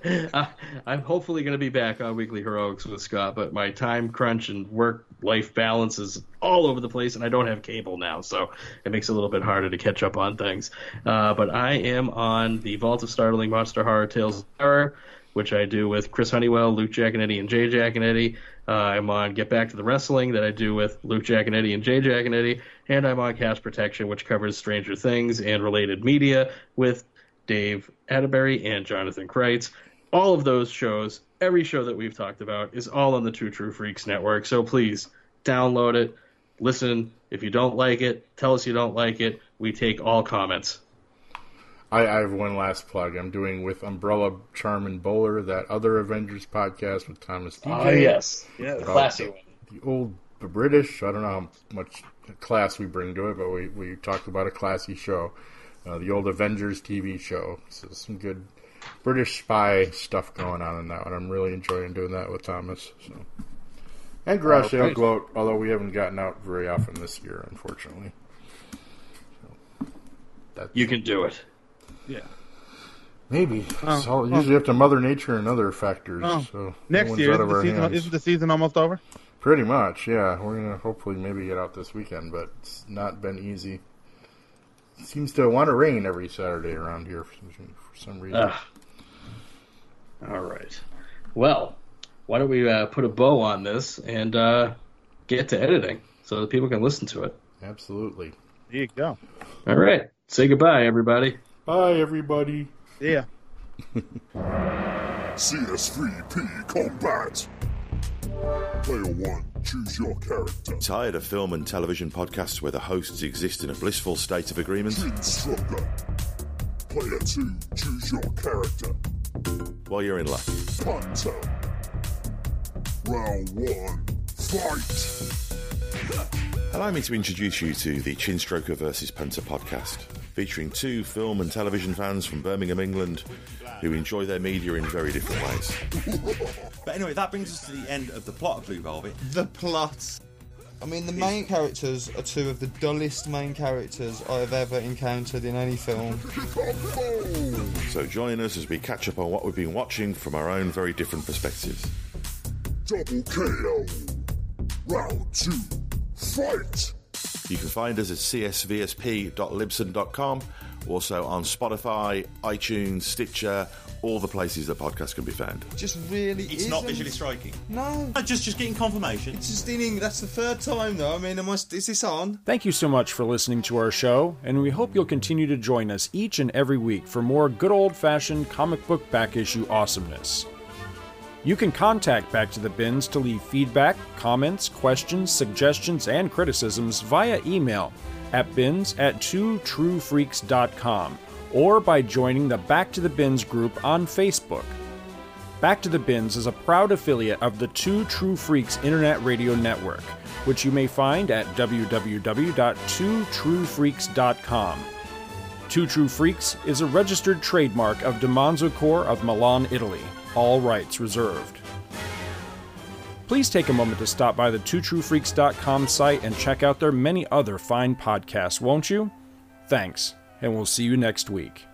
Yeah. I'm hopefully going to be back on Weekly Heroics with Scott, but my time crunch and work-life balance is all over the place, and I don't have cable now, so it makes it a little bit harder to catch up on things. But I am on the Vault of Startling Monster Horror Tales of Terror, which I do with Chris Honeywell, Luke Giaconetti, and Jay Giaconetti. I'm on Get Back to the Wrestling that I do with Luke Giaconetti and Jay Giaconetti. And I'm on Cast Protection, which covers Stranger Things and related media with Dave Atterbury and Jonathan Kreitz. All of those shows, every show that we've talked about, is all on the Two True Freaks Network. So please download it, listen. If you don't like it, tell us you don't like it. We take all comments. I have one last plug. I'm doing with Umbrella, Charm, and Bowler, that other Avengers podcast with Thomas DJ. Oh, yes. Yeah, the classy one. The old British, I don't know how much class we bring to it, but we talk about a classy show. The old Avengers TV show. So some good British spy stuff going on in that one. I'm really enjoying doing that with Thomas. So. And Garage Sale Gloat, although we haven't gotten out very often this year, unfortunately. So, you can do it. Yeah, maybe. It's usually up to Mother Nature and other factors. So next year, isn't the season almost over? Pretty much, yeah. We're gonna hopefully maybe get out this weekend, but it's not been easy. It seems to want to rain every Saturday around here for some reason. All right. Well, why don't we put a bow on this and get to editing so that people can listen to it. Absolutely. There you go. All right. Say goodbye, everybody. Bye, everybody. Yeah. CS3P Combat. Player 1, choose your character. Tired of film and television podcasts where the hosts exist in a blissful state of agreement? Stronger. Player 2, choose your character. While you're in luck. Punter. Round 1, fight! Allow me to introduce you to the Chinstroker vs. Punter podcast, featuring two film and television fans from Birmingham, England, who enjoy their media in very different ways. But anyway, that brings us to the end of the plot of Blue Velvet. The plot. I mean, the main characters are two of the dullest main characters I have ever encountered in any film. So join us as we catch up on what we've been watching from our own very different perspectives. Double KO. Round 2. Fight! You can find us at csvsp.libsyn.com, also on Spotify, iTunes, Stitcher, all the places that podcasts can be found. Just really It's not visually striking. No. Just getting confirmation. It's just in That's the third time, though. I mean, is this on? Thank you so much for listening to our show, and we hope you'll continue to join us each and every week for more good old-fashioned comic book back-issue awesomeness. You can contact Back to the Bins to leave feedback, comments, questions, suggestions, and criticisms via email at bins@twotruefreaks.com or by joining the Back to the Bins group on Facebook. Back to the Bins is a proud affiliate of the Two True Freaks Internet Radio Network, which you may find at www.twotruefreaks.com. Two True Freaks is a registered trademark of DiManzo Corps of Milan, Italy. All rights reserved. Please take a moment to stop by the twotruefreaks.com site and check out their many other fine podcasts, won't you? Thanks, and we'll see you next week.